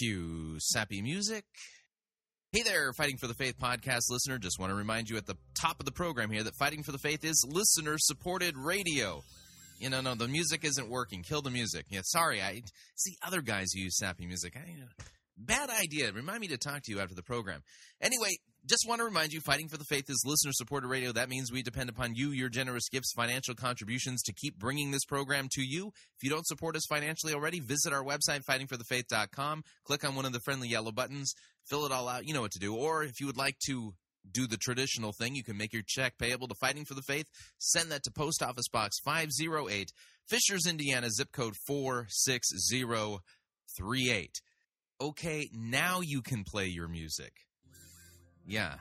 Cue sappy music. Hey there, Fighting for the Faith podcast listener. Just want to remind you at the top of the program here that Fighting for the Faith is listener-supported radio. You know, no, the music isn't working. Kill the music. Yeah, sorry, I see other guys who use sappy music. Bad idea. Remind me to talk to you after the program. Anyway, just want to remind you, Fighting for the Faith is listener-supported radio. That means we depend upon you, your generous gifts, financial contributions to keep bringing this program to you. If you don't support us financially already, visit our website, fightingforthefaith.com. Click on one of the friendly yellow buttons. Fill it all out. You know what to do. Or if you would like to do the traditional thing, you can make your check payable to Fighting for the Faith. Send that to Post Office Box 508, Fishers, Indiana, zip code 46038. Okay, now you can play your music. Yeah.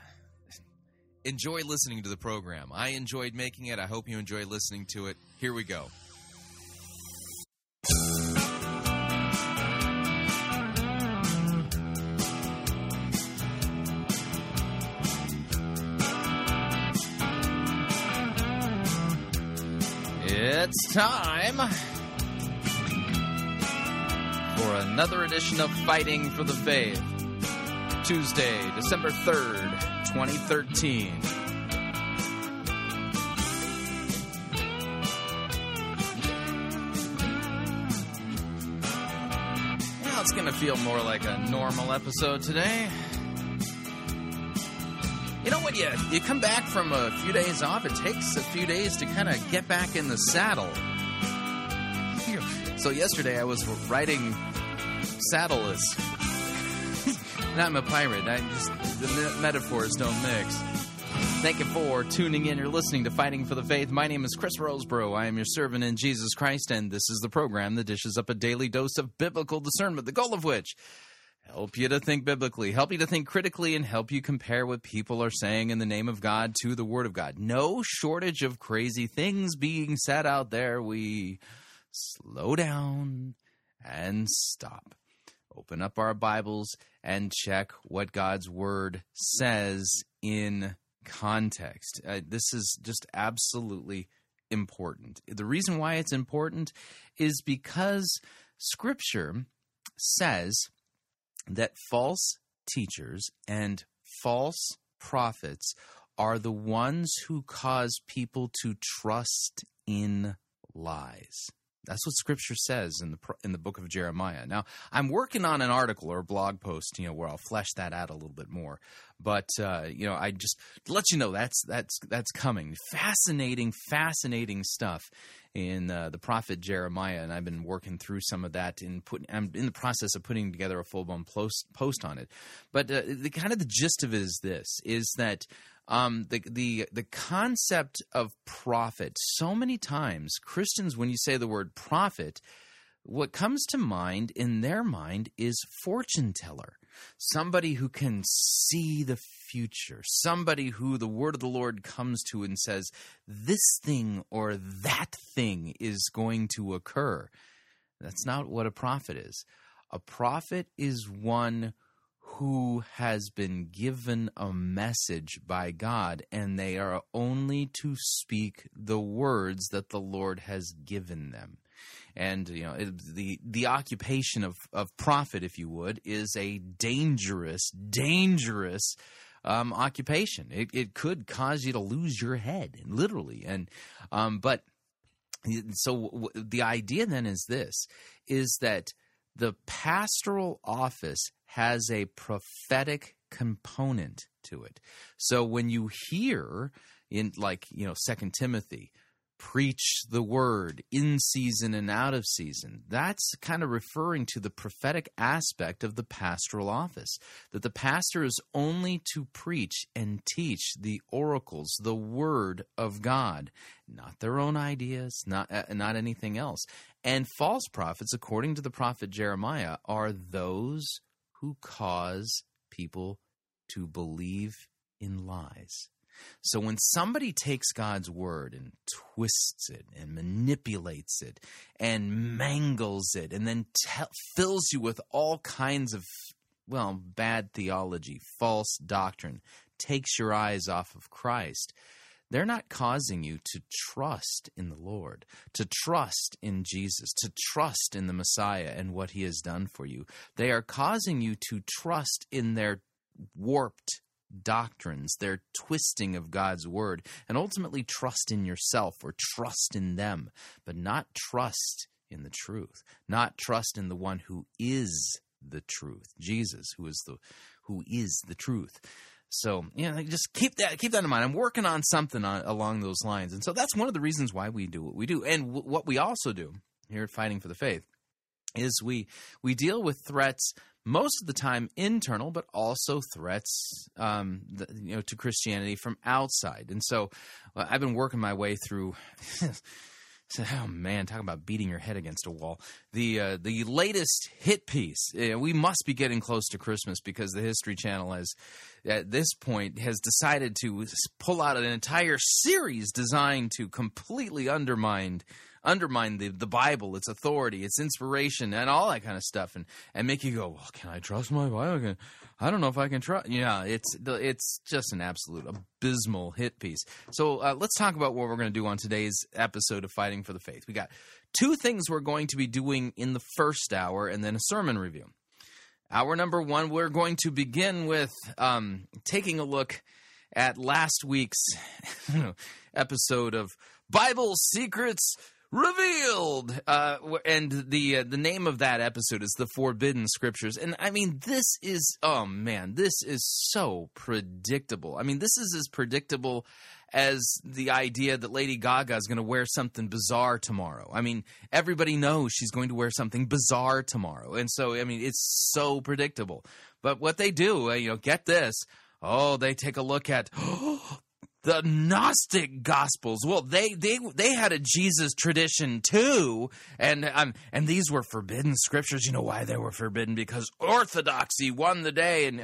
Enjoy listening to the program. I enjoyed making it. I hope you enjoy listening to it. Here we go. It's time for another edition of Fighting for the Faith. Tuesday, December 3rd, 2013. Well, it's going to feel more like a normal episode today. You know, when you come back from a few days off, it takes a few days to kind of get back in the saddle. So yesterday I was riding saddleless. I'm a pirate. The metaphors don't mix. Thank you for tuning in. You're listening to Fighting for the Faith. My name is Chris Roseborough. I am your servant in Jesus Christ, and this is the program that dishes up a daily dose of biblical discernment, the goal of which help you to think biblically, help you to think critically, and help you compare what people are saying in the name of God to the Word of God. No shortage of crazy things being said out there. We slow down and stop. Open up our Bibles and check what God's Word says in context. This is just absolutely important. The reason why it's important is because Scripture says that false teachers and false prophets are the ones who cause people to trust in lies. That's what Scripture says in the book of Jeremiah. Now, I'm working on an article or a blog post, where I'll flesh that out a little bit more. But I just let you know that's coming. Fascinating stuff in the prophet Jeremiah, and I've been working through some of that. I'm in the process of putting together a full-blown post on it. But the kind of the gist of it is this: is that the concept of prophet, so many times Christians, when you say the word prophet, what comes to mind in their mind is fortune teller, somebody who can see the future, somebody who the word of the Lord comes to and says, this thing or that thing is going to occur. That's not what a prophet is. A prophet is one who has been given a message by God, and they are only to speak the words that the Lord has given them. And, the occupation of prophet, if you would, is a dangerous occupation. It could cause you to lose your head, literally. And but so the idea then is this, is that the pastoral office has a prophetic component to it. So when you hear in 2 Timothy, preach the word in season and out of season, that's kind of referring to the prophetic aspect of the pastoral office, that the pastor is only to preach and teach the oracles, the word of God, not their own ideas, not anything else. And false prophets, according to the prophet Jeremiah, are those who cause people to believe in lies. So when somebody takes God's word and twists it and manipulates it and mangles it and then fills you with all kinds of, bad theology, false doctrine, takes your eyes off of Christ, They're not causing you to trust in the Lord, to trust in Jesus, to trust in the Messiah and what he has done for you. They are causing you to trust in their warped doctrines, their twisting of God's word, and ultimately trust in yourself or trust in them, but not trust in the truth, not trust in the one who is the truth, Jesus, who is the truth. So, just keep that in mind. I'm working on something along those lines. And so that's one of the reasons why we do what we do. And what we also do here at Fighting for the Faith is we deal with threats most of the time internal, but also threats to Christianity from outside. And so I've been working my way through oh man, talk about beating your head against a wall. The latest hit piece. We must be getting close to Christmas because the History Channel has, at this point, has decided to pull out an entire series designed to completely undermine the Bible, its authority, its inspiration, and all that kind of stuff, and make you go, well, can I trust my Bible? I don't know if I can trust. Yeah, it's just an absolute abysmal hit piece. So let's talk about what we're going to do on today's episode of Fighting for the Faith. We got two things we're going to be doing in the first hour, and then a sermon review. Hour number one, we're going to begin with taking a look at last week's episode of Bible Secrets Revealed, and the name of that episode is The Forbidden Scriptures. And I mean, this is so predictable. I mean, this is as predictable as the idea that Lady Gaga is going to wear something bizarre tomorrow. I mean, everybody knows she's going to wear something bizarre tomorrow. And so, I mean, it's so predictable. But what they do, get this, they take a look at the Gnostic Gospels. Well, they had a Jesus tradition too, and these were forbidden scriptures. You know why they were forbidden? Because orthodoxy won the day, and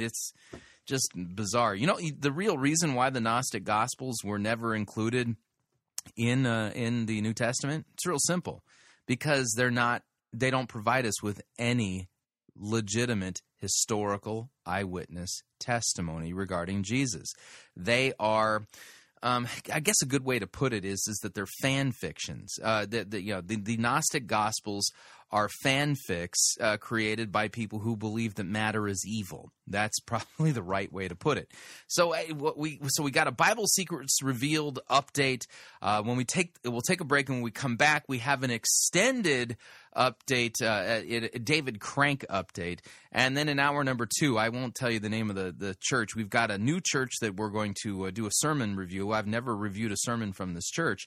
it's just bizarre. You know, the real reason why the Gnostic Gospels were never included in the New Testament? It's real simple, because they don't provide us with any legitimate historical eyewitness testimony regarding Jesus. They are, I guess, a good way to put it is that they're fan fictions. The Gnostic Gospels are fanfics created by people who believe that matter is evil. That's probably the right way to put it. So we got a Bible Secrets Revealed update. We'll take a break, and when we come back, we have an extended update, a David Crank update. And then in hour number two, I won't tell you the name of the church. We've got a new church that we're going to do a sermon review. I've never reviewed a sermon from this church.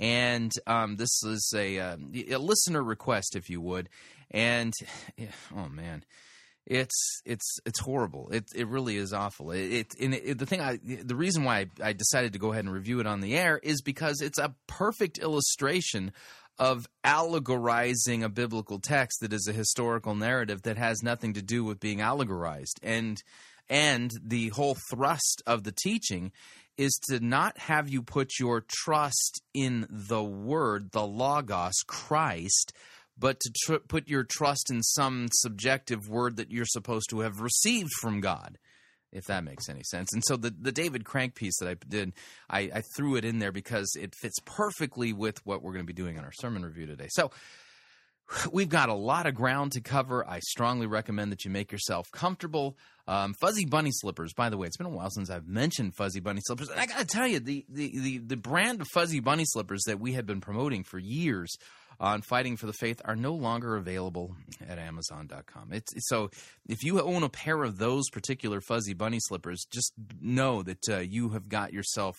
And this is a listener request, if you would. And oh man, it's horrible. It really is awful. The reason why I decided to go ahead and review it on the air is because it's a perfect illustration of allegorizing a biblical text that is a historical narrative that has nothing to do with being allegorized. And the whole thrust of the teaching is to not have you put your trust in the Word, the Logos, Christ, but to put your trust in some subjective word that you're supposed to have received from God, if that makes any sense. And so the David Crank piece that I did, I threw it in there because it fits perfectly with what we're going to be doing on our sermon review today. So we've got a lot of ground to cover. I strongly recommend that you make yourself comfortable. Fuzzy bunny slippers, by the way. It's been a while since I've mentioned fuzzy bunny slippers. And I got to tell you, the brand of fuzzy bunny slippers that we had been promoting for years on Fighting for the Faith are no longer available at Amazon.com. So if you own a pair of those particular fuzzy bunny slippers, just know that you have got yourself,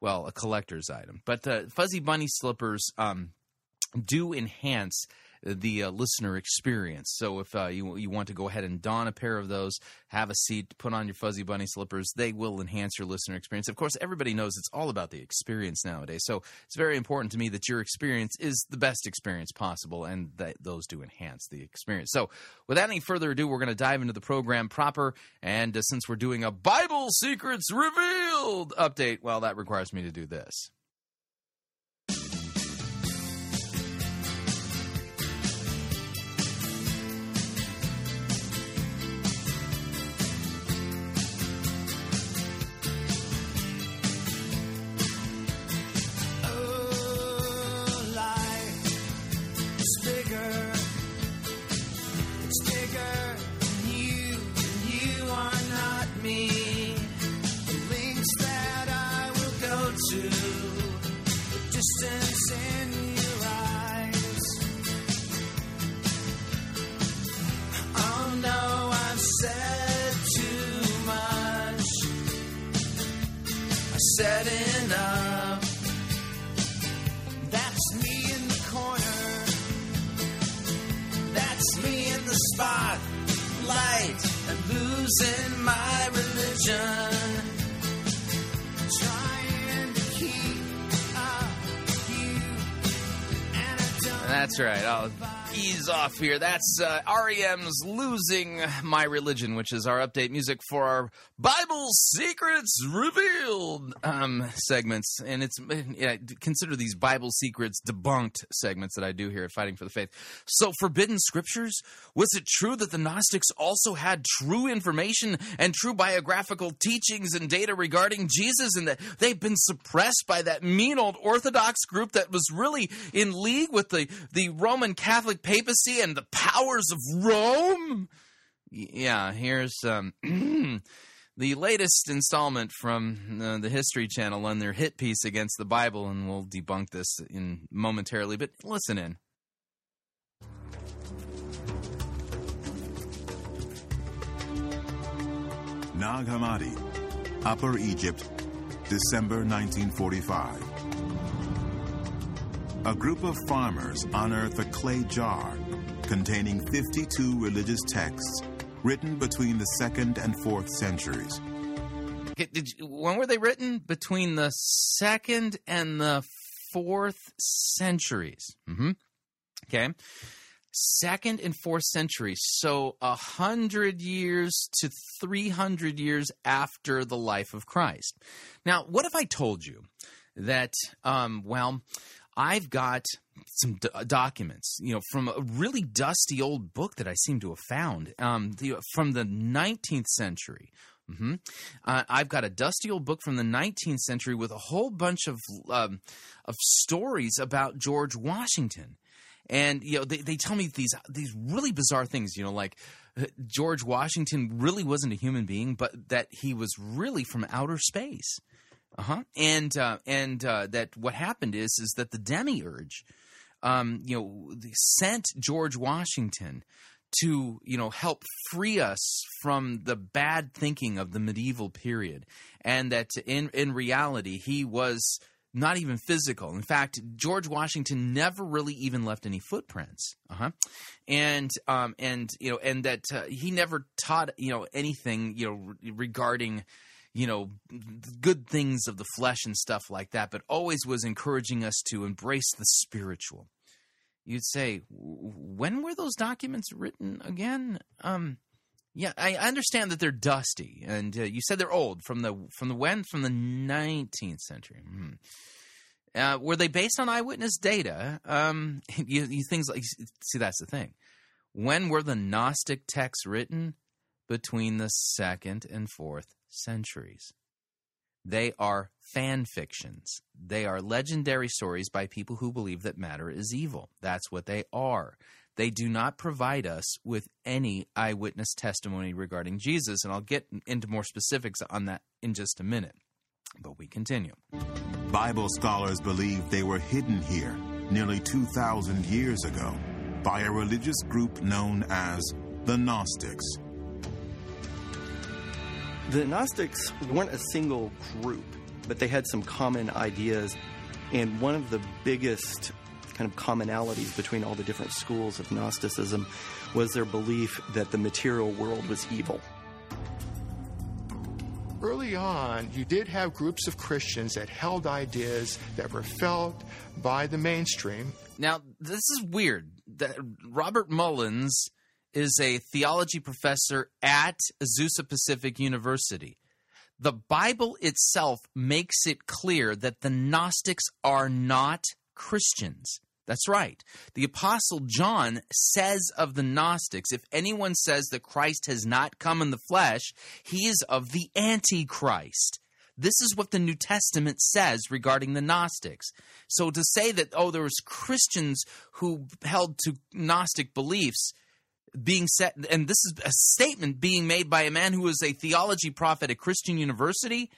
well, a collector's item. But fuzzy bunny slippers do enhance the listener experience. So if you want to go ahead and don a pair of those, have a seat, put on your fuzzy bunny slippers, they will enhance your listener experience. Of course, everybody knows it's all about the experience nowadays. So it's very important to me that your experience is the best experience possible, and that those do enhance the experience. So without any further ado, we're going to dive into the program proper. And since we're doing a Bible Secrets Revealed update, well, that requires me to do this. dark light and losing my religion. Trying to keep up you and I don't. That's right. Ease off here. That's REM's Losing My Religion, which is our update music for our Bible Secrets Revealed segments. And it's consider these Bible Secrets Debunked segments that I do here at Fighting for the Faith. So, forbidden scriptures? Was it true that the Gnostics also had true information and true biographical teachings and data regarding Jesus, and that they've been suppressed by that mean old Orthodox group that was really in league with the Roman Catholic papacy and the powers of Rome? Yeah, here's the latest installment from the History Channel on their hit piece against the Bible, and we'll debunk this in momentarily, but listen in. Nag Hammadi, Upper Egypt, December 1945. A group of farmers unearthed a clay jar containing 52 religious texts written between the 2nd and 4th centuries. When were they written? Between the 2nd and the 4th centuries. Mm-hmm. Okay. 2nd and 4th centuries. So 100 years to 300 years after the life of Christ. Now, what if I told you that, I've got some documents, from a really dusty old book that I seem to have found from the 19th century. Mm-hmm. I've got a dusty old book from the 19th century with a whole bunch of stories about George Washington. And, they tell me these really bizarre things, like George Washington really wasn't a human being, but that he was really from outer space. And that what happened is that the demiurge, sent George Washington to, help free us from the bad thinking of the medieval period, and that in reality he was not even physical. In fact, George Washington never really even left any footprints. And that he never taught anything regarding good things of the flesh and stuff like that, but always was encouraging us to embrace the spiritual. You'd say, when were those documents written again? Yeah, I understand that they're dusty, and you said they're old. From the when? From the 19th century. Mm-hmm. Were they based on eyewitness data? Things like, see, that's the thing. When were the Gnostic texts written? Between the 2nd and 4th centuries. They are fan fictions. They are legendary stories by people who believe that matter is evil. That's what they are. They do not provide us with any eyewitness testimony regarding Jesus, and I'll get into more specifics on that in just a minute. But we continue. Bible scholars believe they were hidden here nearly 2,000 years ago by a religious group known as the Gnostics. The Gnostics weren't a single group, but they had some common ideas. And one of the biggest kind of commonalities between all the different schools of Gnosticism was their belief that the material world was evil. Early on, you did have groups of Christians that held ideas that were felt by the mainstream. Now, this is weird. That Robert Mullins is a theology professor at Azusa Pacific University. The Bible itself makes it clear that the Gnostics are not Christians. That's right. The Apostle John says of the Gnostics, if anyone says that Christ has not come in the flesh, he is of the Antichrist. This is what the New Testament says regarding the Gnostics. So to say that, there was Christians who held to Gnostic beliefs being set, and this is a statement being made by a man who is a theology prof at a Christian university,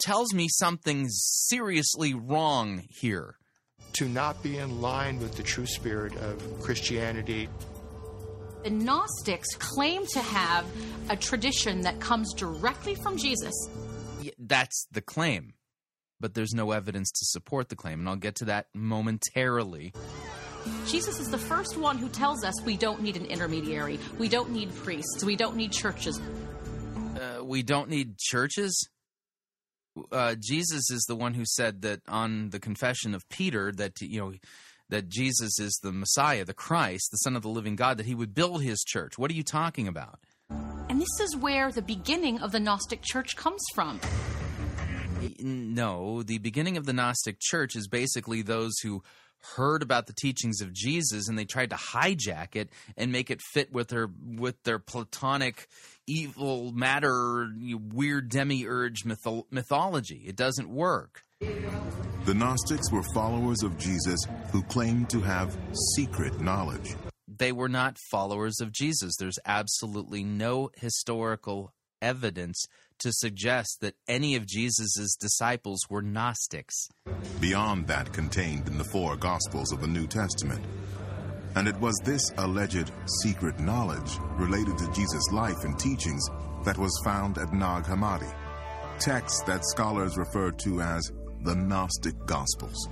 tells me something seriously wrong here. To not be in line with the true spirit of Christianity. The Gnostics claim to have a tradition that comes directly from Jesus. That's the claim, but there's no evidence to support the claim, and I'll get to that momentarily. Jesus is the first one who tells us we don't need an intermediary. We don't need priests. We don't need churches. We don't need churches? Jesus is the one who said that on the confession of Peter that, you know, that Jesus is the Messiah, the Christ, the Son of the living God, that he would build his church. What are you talking about? And this is where the beginning of the Gnostic Church comes from. No, the beginning of the Gnostic Church is basically those who heard about the teachings of Jesus and they tried to hijack it and make it fit with their Platonic evil matter, weird demiurge mythology. It doesn't work. The Gnostics were followers of Jesus who claimed to have secret knowledge. They were not followers of Jesus. There's absolutely no historical evidence to suggest that any of Jesus' disciples were Gnostics. Beyond that contained in the four Gospels of the New Testament. And it was this alleged secret knowledge related to Jesus' life and teachings that was found at Nag Hammadi, texts that scholars refer to as the Gnostic Gospels.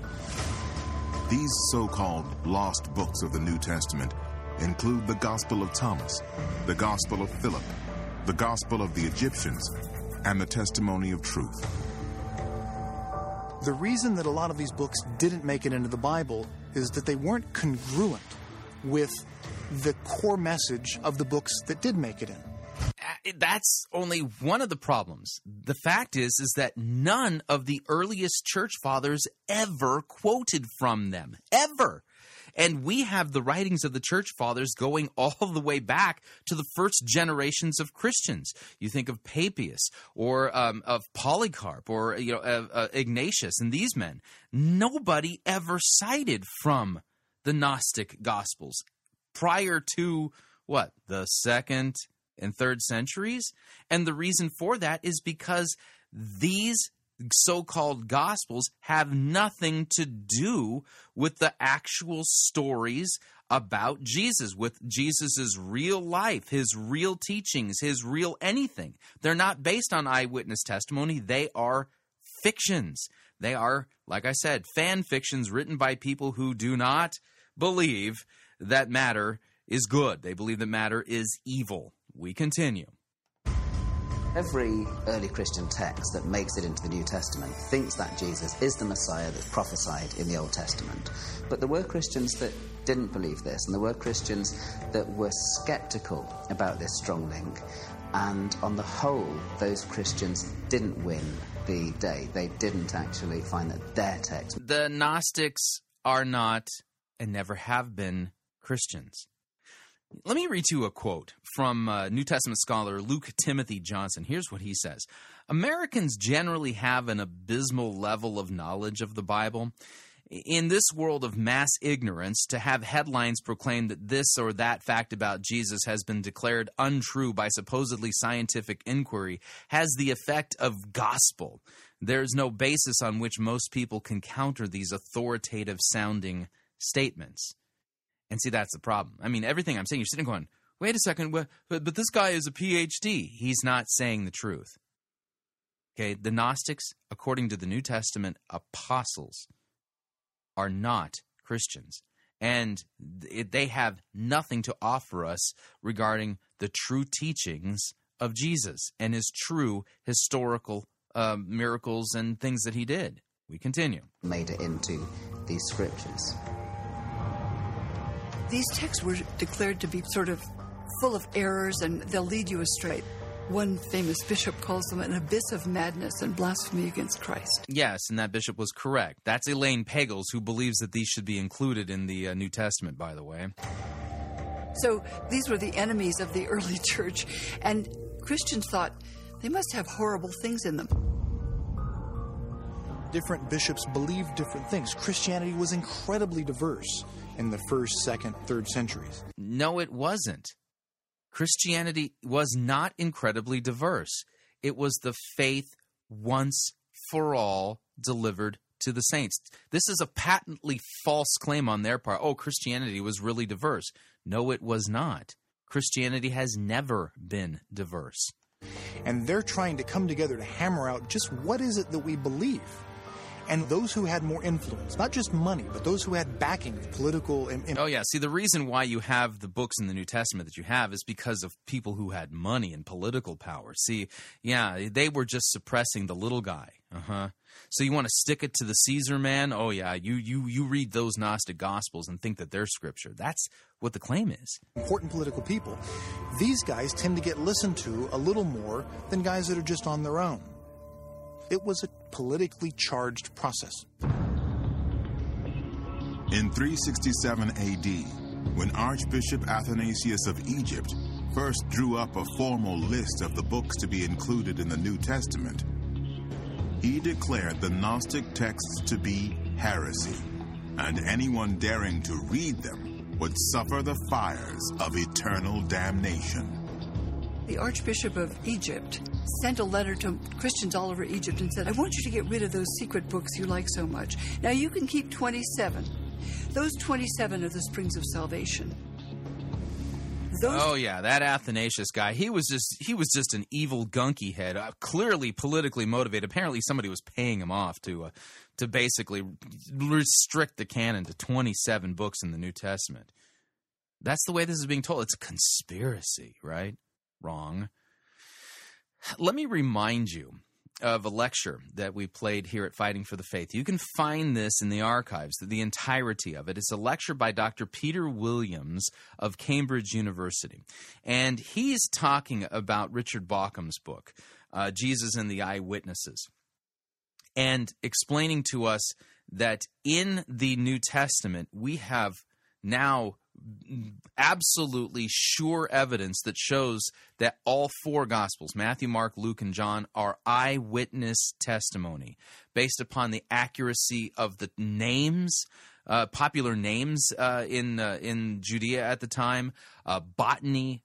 These so-called lost books of the New Testament include the Gospel of Thomas, the Gospel of Philip, the Gospel of the Egyptians, and the Testimony of Truth. The reason that a lot of these books didn't make it into the Bible is that they weren't congruent with the core message of the books that did make it in. That's only one of the problems. The fact is that none of the earliest church fathers ever quoted from them, ever. And we have the writings of the church fathers going all the way back to the first generations of Christians. You think of Papias or of Polycarp or Ignatius and these men. Nobody ever cited from the Gnostic Gospels prior to, what, the second and third centuries? And the reason for that is because these so-called Gospels have nothing to do with the actual stories about Jesus, with Jesus's real life, his real teachings, his real anything. They're not based on eyewitness testimony. They are fictions. They are, like I said, fan fictions written by people who do not believe that matter is good. They believe that matter is evil. We continue. Every early Christian text that makes it into the New Testament thinks that Jesus is the Messiah that's prophesied in the Old Testament. But there were Christians that didn't believe this, and there were Christians that were skeptical about this strong link. And on the whole, those Christians didn't win the day. They didn't actually find that their text. The Gnostics are not and never have been Christians. Let me read you a quote from New Testament scholar Luke Timothy Johnson. Here's what he says. Americans generally have an abysmal level of knowledge of the Bible. In this world of mass ignorance, to have headlines proclaim that this or that fact about Jesus has been declared untrue by supposedly scientific inquiry has the effect of gospel. There's no basis on which most people can counter these authoritative-sounding statements. And see, that's the problem. I mean, everything I'm saying, you're sitting going, wait a second, but this guy is a PhD. He's not saying the truth. Okay, the Gnostics, according to the New Testament apostles, are not Christians. And they have nothing to offer us regarding the true teachings of Jesus and his true historical miracles and things that he did. We continue. Made it into these scriptures. These texts were declared to be sort of full of errors, and they'll lead you astray. One famous bishop calls them an abyss of madness and blasphemy against Christ. Yes, and that bishop was correct. That's Elaine Pagels, who believes that these should be included in the New Testament, by the way. So these were the enemies of the early church, and Christians thought they must have horrible things in them. Different bishops believed different things. Christianity was incredibly diverse in the first, second, third centuries. No, it wasn't. Christianity was not incredibly diverse. It was the faith once for all delivered to the saints. This is a patently false claim on their part. Oh, Christianity was really diverse. No, it was not. Christianity has never been diverse. And they're trying to come together to hammer out just what is it that we believe. And those who had more influence, not just money, but those who had backing, political... Oh, yeah. See, the reason why you have the books in the New Testament that you have is because of people who had money and political power. See, yeah, they were just suppressing the little guy. Uh-huh. So you want to stick it to the Caesar man? Oh, yeah, you read those Gnostic Gospels and think that they're scripture. That's what the claim is. Important political people. These guys tend to get listened to a little more than guys that are just on their own. It was a politically charged process. In 367 AD, when Archbishop Athanasius of Egypt first drew up a formal list of the books to be included in the New Testament, he declared the Gnostic texts to be heresy, and anyone daring to read them would suffer the fires of eternal damnation. The Archbishop of Egypt sent a letter to Christians all over Egypt and said, I want you to get rid of those secret books you like so much. Now you can keep 27. Those 27 are the springs of salvation. Oh, yeah, that Athanasius guy, he was just an evil gunky head, clearly politically motivated. Apparently somebody was paying him off to basically restrict the canon to 27 books in the New Testament. That's the way this is being told. It's a conspiracy, right? Wrong. Let me remind you of a lecture that we played here at Fighting for the Faith. You can find this in the archives, the entirety of it. It's a lecture by Dr. Peter Williams of Cambridge University. And he's talking about Richard Bauckham's book, Jesus and the Eyewitnesses, and explaining to us that in the New Testament, we have now absolutely sure evidence that shows that all four Gospels, Matthew, Mark, Luke, and John, are eyewitness testimony based upon the accuracy of the names, popular names in Judea at the time, botany,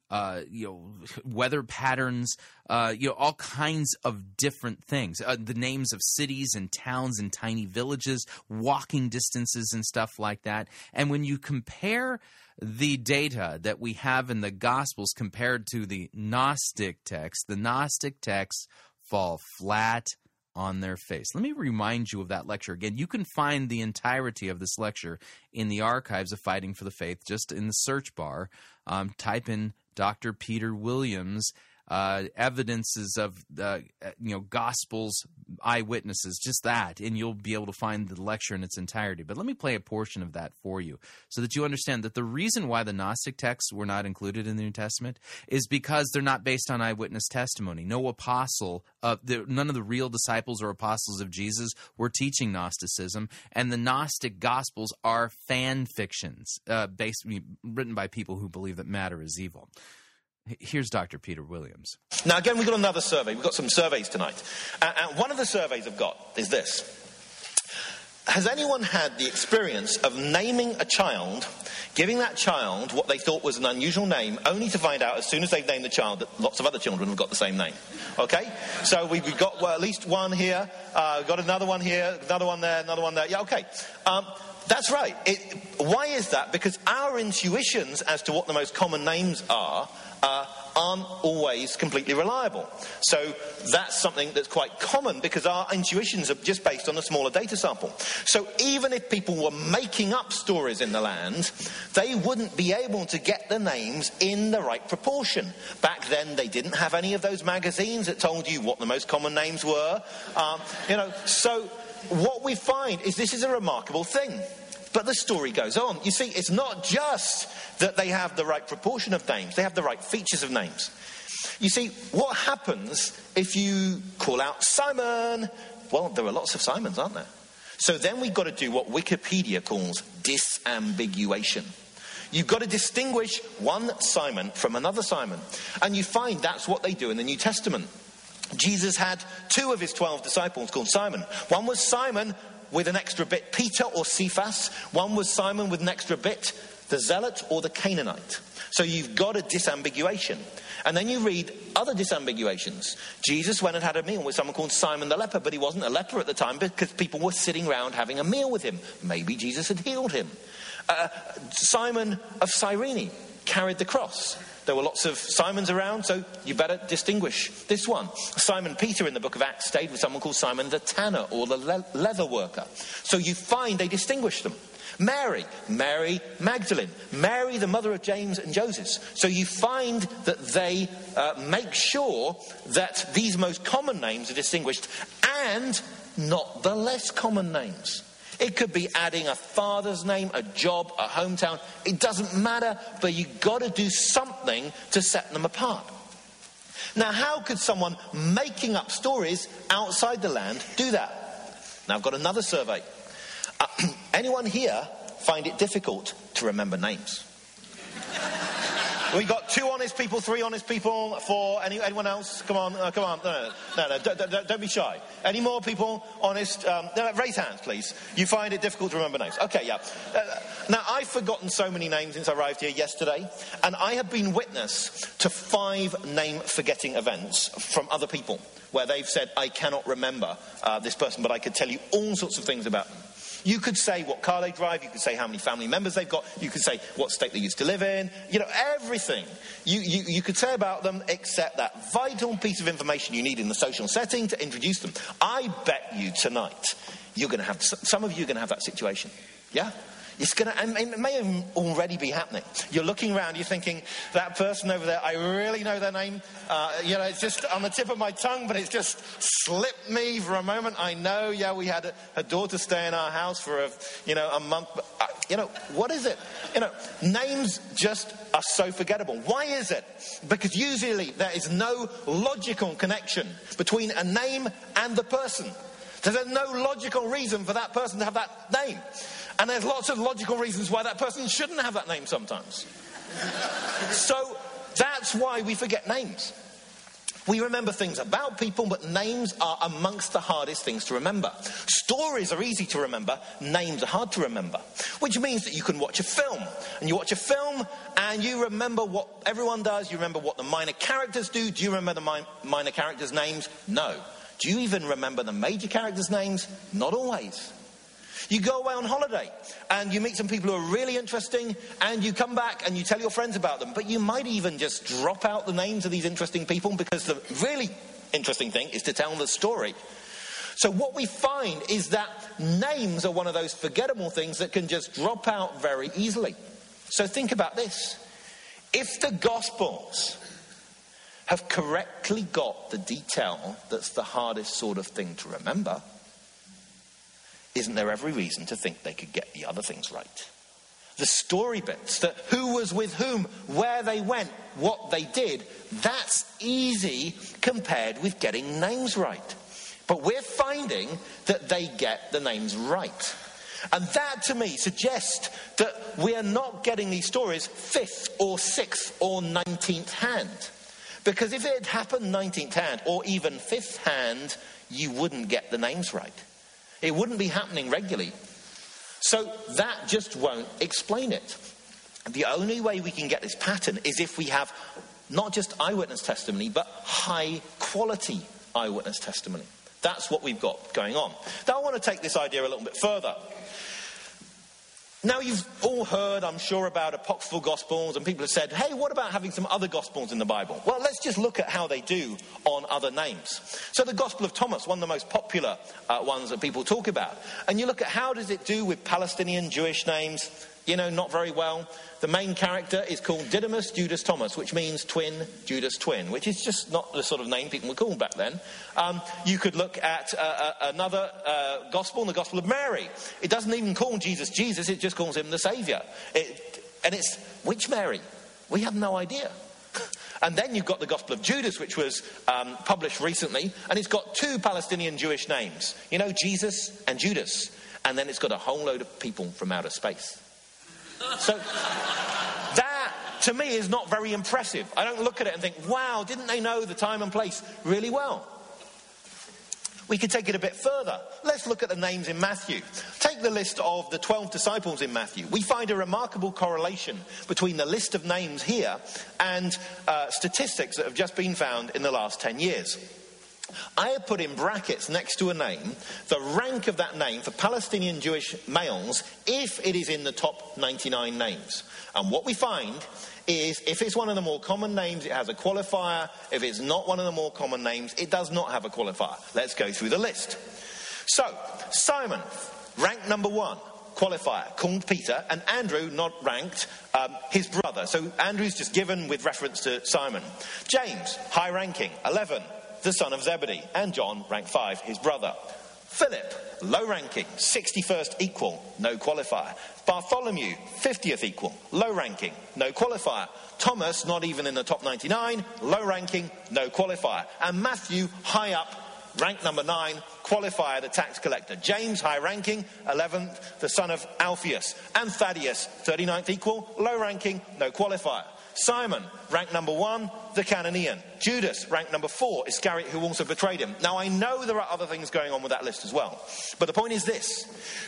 weather patterns, all kinds of different things, the names of cities and towns and tiny villages, walking distances and stuff like that. And when you compare the data that we have in the Gospels compared to the Gnostic texts fall flat on their face. Let me remind you of that lecture again. You can find the entirety of this lecture in the archives of Fighting for the Faith. Just in the search bar, type in Dr. Peter Williams, evidences of Gospels, eyewitnesses, just that, and you'll be able to find the lecture in its entirety. But let me play a portion of that for you so that you understand that the reason why the Gnostic texts were not included in the New Testament is because they're not based on eyewitness testimony. No apostle, none of the real disciples or apostles of Jesus were teaching Gnosticism, and the Gnostic Gospels are fan fictions written by people who believe that matter is evil. Here's Dr. Peter Williams. Now, again, we've got another survey. We've got some surveys tonight. And one of the surveys I've got is this. Has anyone had the experience of naming a child, giving that child what they thought was an unusual name, only to find out as soon as they've named the child that lots of other children have got the same name? Okay? So we've got at least one here, got another one here, another one there, another one there. Yeah, okay. That's right. Why is that? Because our intuitions as to what the most common names are aren't always completely reliable. So that's something that's quite common because our intuitions are just based on a smaller data sample. So even if people were making up stories in the land, they wouldn't be able to get the names in the right proportion. Back then, they didn't have any of those magazines that told you what the most common names were. So what we find is this is a remarkable thing. But the story goes on. You see, it's not just that they have the right proportion of names. They have the right features of names. You see, what happens if you call out Simon? Well, there are lots of Simons, aren't there? So then we've got to do what Wikipedia calls disambiguation. You've got to distinguish one Simon from another Simon. And you find that's what they do in the New Testament. Jesus had two of his 12 disciples called Simon. One was Simon with an extra bit, Peter or Cephas. One was Simon with an extra bit, the Zealot or the Canaanite. So you've got a disambiguation. And then you read other disambiguations. Jesus went and had a meal with someone called Simon the leper, but he wasn't a leper at the time because people were sitting around having a meal with him. Maybe Jesus had healed him. Simon of Cyrene. carried the cross. There were lots of Simons around, so you better distinguish this one. Simon Peter in the book of Acts stayed with someone called Simon the Tanner or the leather worker. So you find they distinguish them. Mary Magdalene, Mary the mother of James and Joseph. So you find that they make sure that these most common names are distinguished and not the less common names. It could be adding a father's name, a job, a hometown. It doesn't matter, but you've got to do something to set them apart. Now, how could someone making up stories outside the land do that? Now, I've got another survey. Anyone here find it difficult to remember names? We've got 2 honest people, 3 honest people, 4. Anyone else? Come on, come on. No, don't be shy. Any more people? Honest? Raise hands, please. You find it difficult to remember names. Okay, yeah. Now, I've forgotten so many names since I arrived here yesterday, and I have been witness to 5 name-forgetting events from other people, where they've said, I cannot remember this person, but I could tell you all sorts of things about them. You could say what car they drive, you could say how many family members they've got, you could say what state they used to live in, you know, everything. You could say about them except that vital piece of information you need in the social setting to introduce them. I bet you tonight, you're going to have, some of you are going to have that situation. Yeah? It's going to, and it may already be happening. You're looking around, you're thinking, that person over there, I really know their name. You know, it's just on the tip of my tongue, but it's just slipped me for a moment. I know, yeah, we had a daughter stay in our house for a month. But, you know, what is it? You know, names just are so forgettable. Why is it? Because usually there is no logical connection between a name and the person. There's no logical reason for that person to have that name. And there's lots of logical reasons why that person shouldn't have that name sometimes. So that's why we forget names. We remember things about people, but names are amongst the hardest things to remember. Stories are easy to remember, names are hard to remember. Which means that you can watch a film, and you watch a film, and you remember what everyone does, you remember what the minor characters do. Do you remember the minor characters' names? No. Do you even remember the major characters' names? Not always. You go away on holiday and you meet some people who are really interesting and you come back and you tell your friends about them. But you might even just drop out the names of these interesting people because the really interesting thing is to tell the story. So what we find is that names are one of those forgettable things that can just drop out very easily. So think about this. If the Gospels have correctly got the detail that's the hardest sort of thing to remember, isn't there every reason to think they could get the other things right? The story bits, the who was with whom, where they went, what they did, that's easy compared with getting names right. But we're finding that they get the names right. And that, to me, suggests that we are not getting these stories 5th or 6th or 19th hand. Because if it had happened 19th hand or even 5th hand, you wouldn't get the names right. It wouldn't be happening regularly. So that just won't explain it. The only way we can get this pattern is if we have not just eyewitness testimony, but high-quality eyewitness testimony. That's what we've got going on. Now, I want to take this idea a little bit further. Now, you've all heard, I'm sure, about apocryphal Gospels, and people have said, hey, what about having some other Gospels in the Bible? Well, let's just look at how they do on other names. So the Gospel of Thomas, one of the most popular ones that people talk about. And you look at how does it do with Palestinian Jewish names, you know, not very well. The main character is called Didymus Judas Thomas, which means twin Judas twin, which is just not the sort of name people were called back then. You could look at another gospel, the Gospel of Mary. It doesn't even call Jesus Jesus, it just calls him the Saviour. And it's, which Mary? We have no idea. And then you've got the Gospel of Judas, which was published recently, and it's got 2 Palestinian Jewish names. You know, Jesus and Judas. And then it's got a whole load of people from outer space. So that, to me, is not very impressive. I don't look at it and think, wow, didn't they know the time and place really well? We could take it a bit further. Let's look at the names in Matthew. Take the list of the 12 disciples in Matthew. We find a remarkable correlation between the list of names here and statistics that have just been found in the last 10 years. I have put in brackets next to a name the rank of that name for Palestinian Jewish males if it is in the top 99 names. And what we find is if it's one of the more common names, it has a qualifier. If it's not one of the more common names, it does not have a qualifier. Let's go through the list. So, Simon, ranked number one, qualifier, called Peter, and Andrew, not ranked, his brother. So Andrew's just given with reference to Simon. James, high ranking, 11, the son of Zebedee, and John, rank 5, his brother. Philip, low ranking, 61st equal, no qualifier. Bartholomew, 50th equal, low ranking, no qualifier. Thomas, not even in the top 99, low ranking, no qualifier. And Matthew, high up, rank number 9, qualifier, the tax collector. James, high ranking, 11th, the son of Alphaeus. And Thaddeus, 39th equal, low ranking, no qualifier. Simon, rank number 1, the Canaan. Judas, rank number 4, Iscariot, who also betrayed him. Now, I know there are other things going on with that list as well. But the point is this.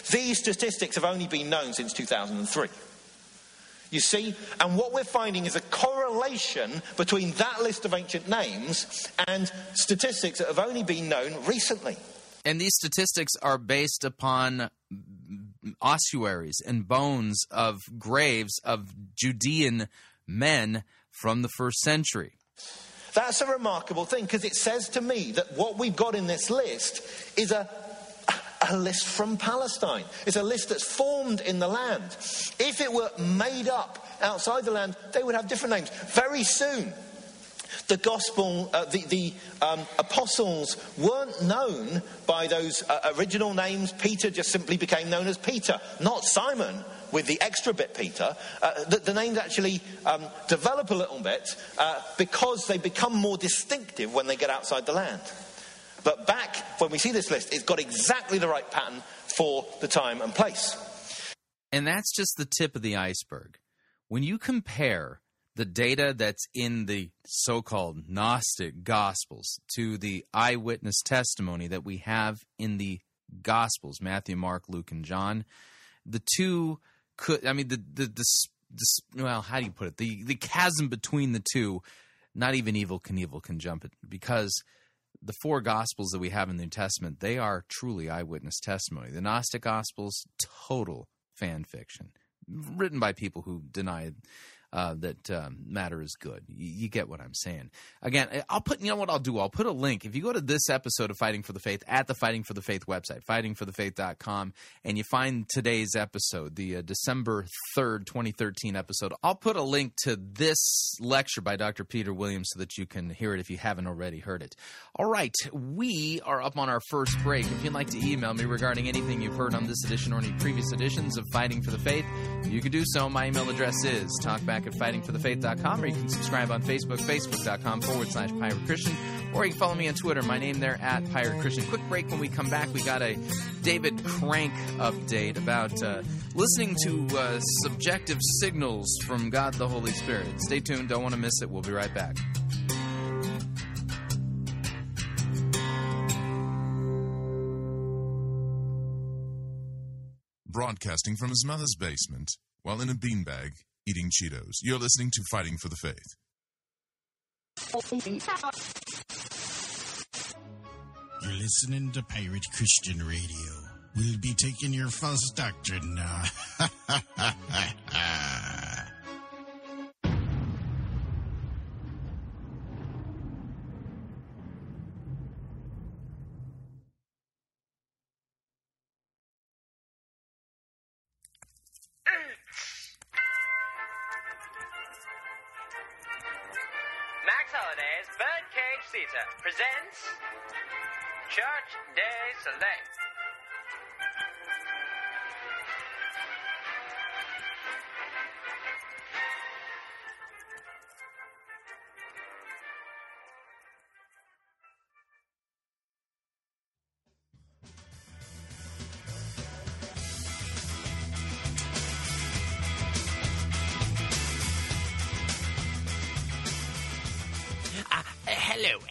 These statistics have only been known since 2003. You see? And what we're finding is a correlation between that list of ancient names and statistics that have only been known recently. And these statistics are based upon ossuaries and bones of graves of Judean men from the first century. That's a remarkable thing, because it says to me that what we've got in this list is a list from Palestine. It's a list that's formed in the land. If it were made up outside the land, they would have different names. Very soon, the gospel, apostles weren't known by those original names. Peter just simply became known as Peter, not Simon, with the extra bit Peter. The names actually develop a little bit because they become more distinctive when they get outside the land. But back when we see this list, it's got exactly the right pattern for the time and place. And that's just the tip of the iceberg. When you compare the data that's in the so-called Gnostic Gospels to the eyewitness testimony that we have in the Gospels, Matthew, Mark, Luke, and John, the two could, I mean, well, how do you put it? The chasm between the two, not even Evel Knievel can jump it, because the four Gospels that we have in the New Testament, they are truly eyewitness testimony. The Gnostic Gospels, total fan fiction, written by people who deny that matter is good. You get what I'm saying. Again, I'll put a link. If you go to this episode of Fighting for the Faith at the Fighting for the Faith website, fightingforthefaith.com, and you find today's episode, the December 3rd, 2013 episode, I'll put a link to this lecture by Dr. Peter Williams so that you can hear it if you haven't already heard it. All right, we are up on our first break. If you'd like to email me regarding anything you've heard on this edition or any previous editions of Fighting for the Faith, you can do so. My email address is talkback@fightingforthefaith.com, or you can subscribe on Facebook, facebook.com/Pirate Christian, or you can follow me on Twitter, my name there at Pirate Christian. Quick break. When we come back, we got a David Crank update about listening to subjective signals from God the Holy Spirit. Stay tuned. Don't want to miss it. We'll be right back. Broadcasting from his mother's basement while in a beanbag, eating Cheetos. You're listening to Fighting for the Faith. You're listening to Pirate Christian Radio. We'll be taking your false doctrine now. Presents Church Day Select.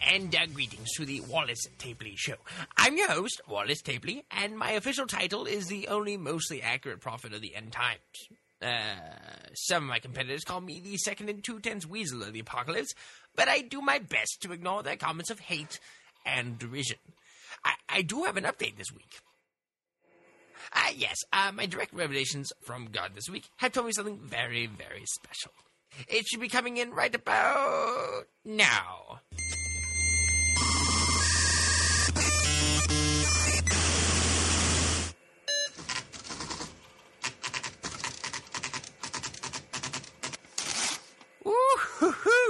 And greetings to the Wallace Tapley Show. I'm your host, Wallace Tapley, and my official title is the only mostly accurate prophet of the end times. Some of my competitors call me the 2 2/10 weasel of the apocalypse, but I do my best to ignore their comments of hate and derision. I do have an update this week. Yes, my direct revelations from God this week have told me something very, very special. It should be coming in right about now.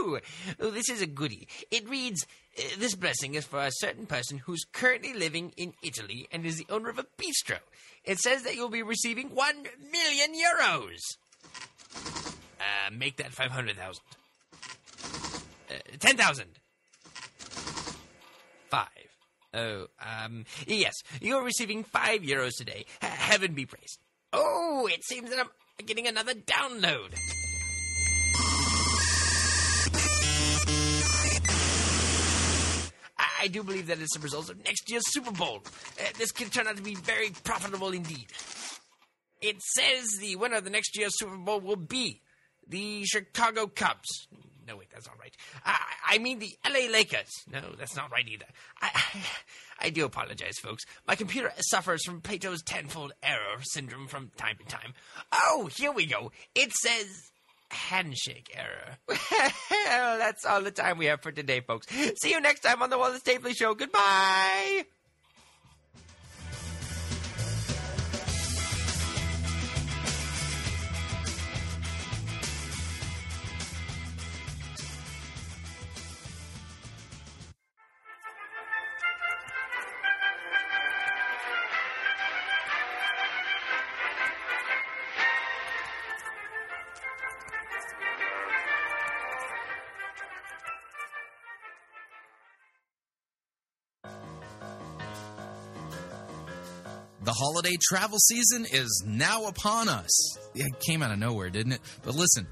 Ooh, this is a goodie. It reads, this blessing is for a certain person who's currently living in Italy and is the owner of a bistro. It says that you'll be receiving 1 million euros. Make that 500,000. 10,000. 5. Oh, yes, you're receiving €5 today. Heaven be praised. Oh, it seems that I'm getting another download. I do believe that it's the result of next year's Super Bowl. This could turn out to be very profitable indeed. It says the winner of the next year's Super Bowl will be the Chicago Cubs. No, wait, that's not right. I mean the LA Lakers. No, that's not right either. I do apologize, folks. My computer suffers from Plato's tenfold error syndrome from time to time. Oh, here we go. It says... handshake error. Well, that's all the time we have for today, folks. See you next time on the Wallace Tapley Show. Goodbye! The holiday travel season is now upon us. It came out of nowhere, didn't it? But listen,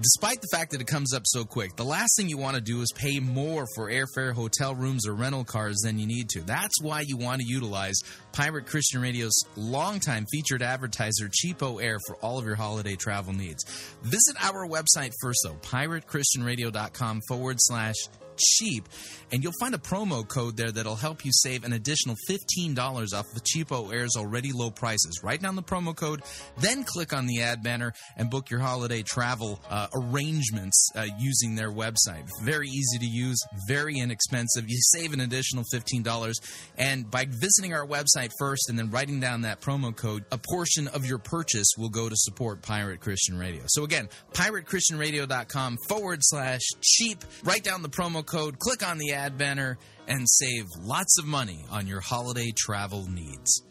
despite the fact that it comes up so quick, the last thing you want to do is pay more for airfare, hotel rooms, or rental cars than you need to. That's why you want to utilize Pirate Christian Radio's longtime featured advertiser, Cheapo Air, for all of your holiday travel needs. Visit our website first, though, piratechristianradio.com/cheap, and you'll find a promo code there that'll help you save an additional $15 off the Cheapo Air's already low prices. Write down the promo code, then click on the ad banner and book your holiday travel arrangements using their website. Very easy to use, very inexpensive. You save an additional $15, and by visiting our website first and then writing down that promo code, a portion of your purchase will go to support Pirate Christian Radio. So again, piratechristianradio.com/cheap. Write down the promo code, click on the ad banner, and save lots of money on your holiday travel needs.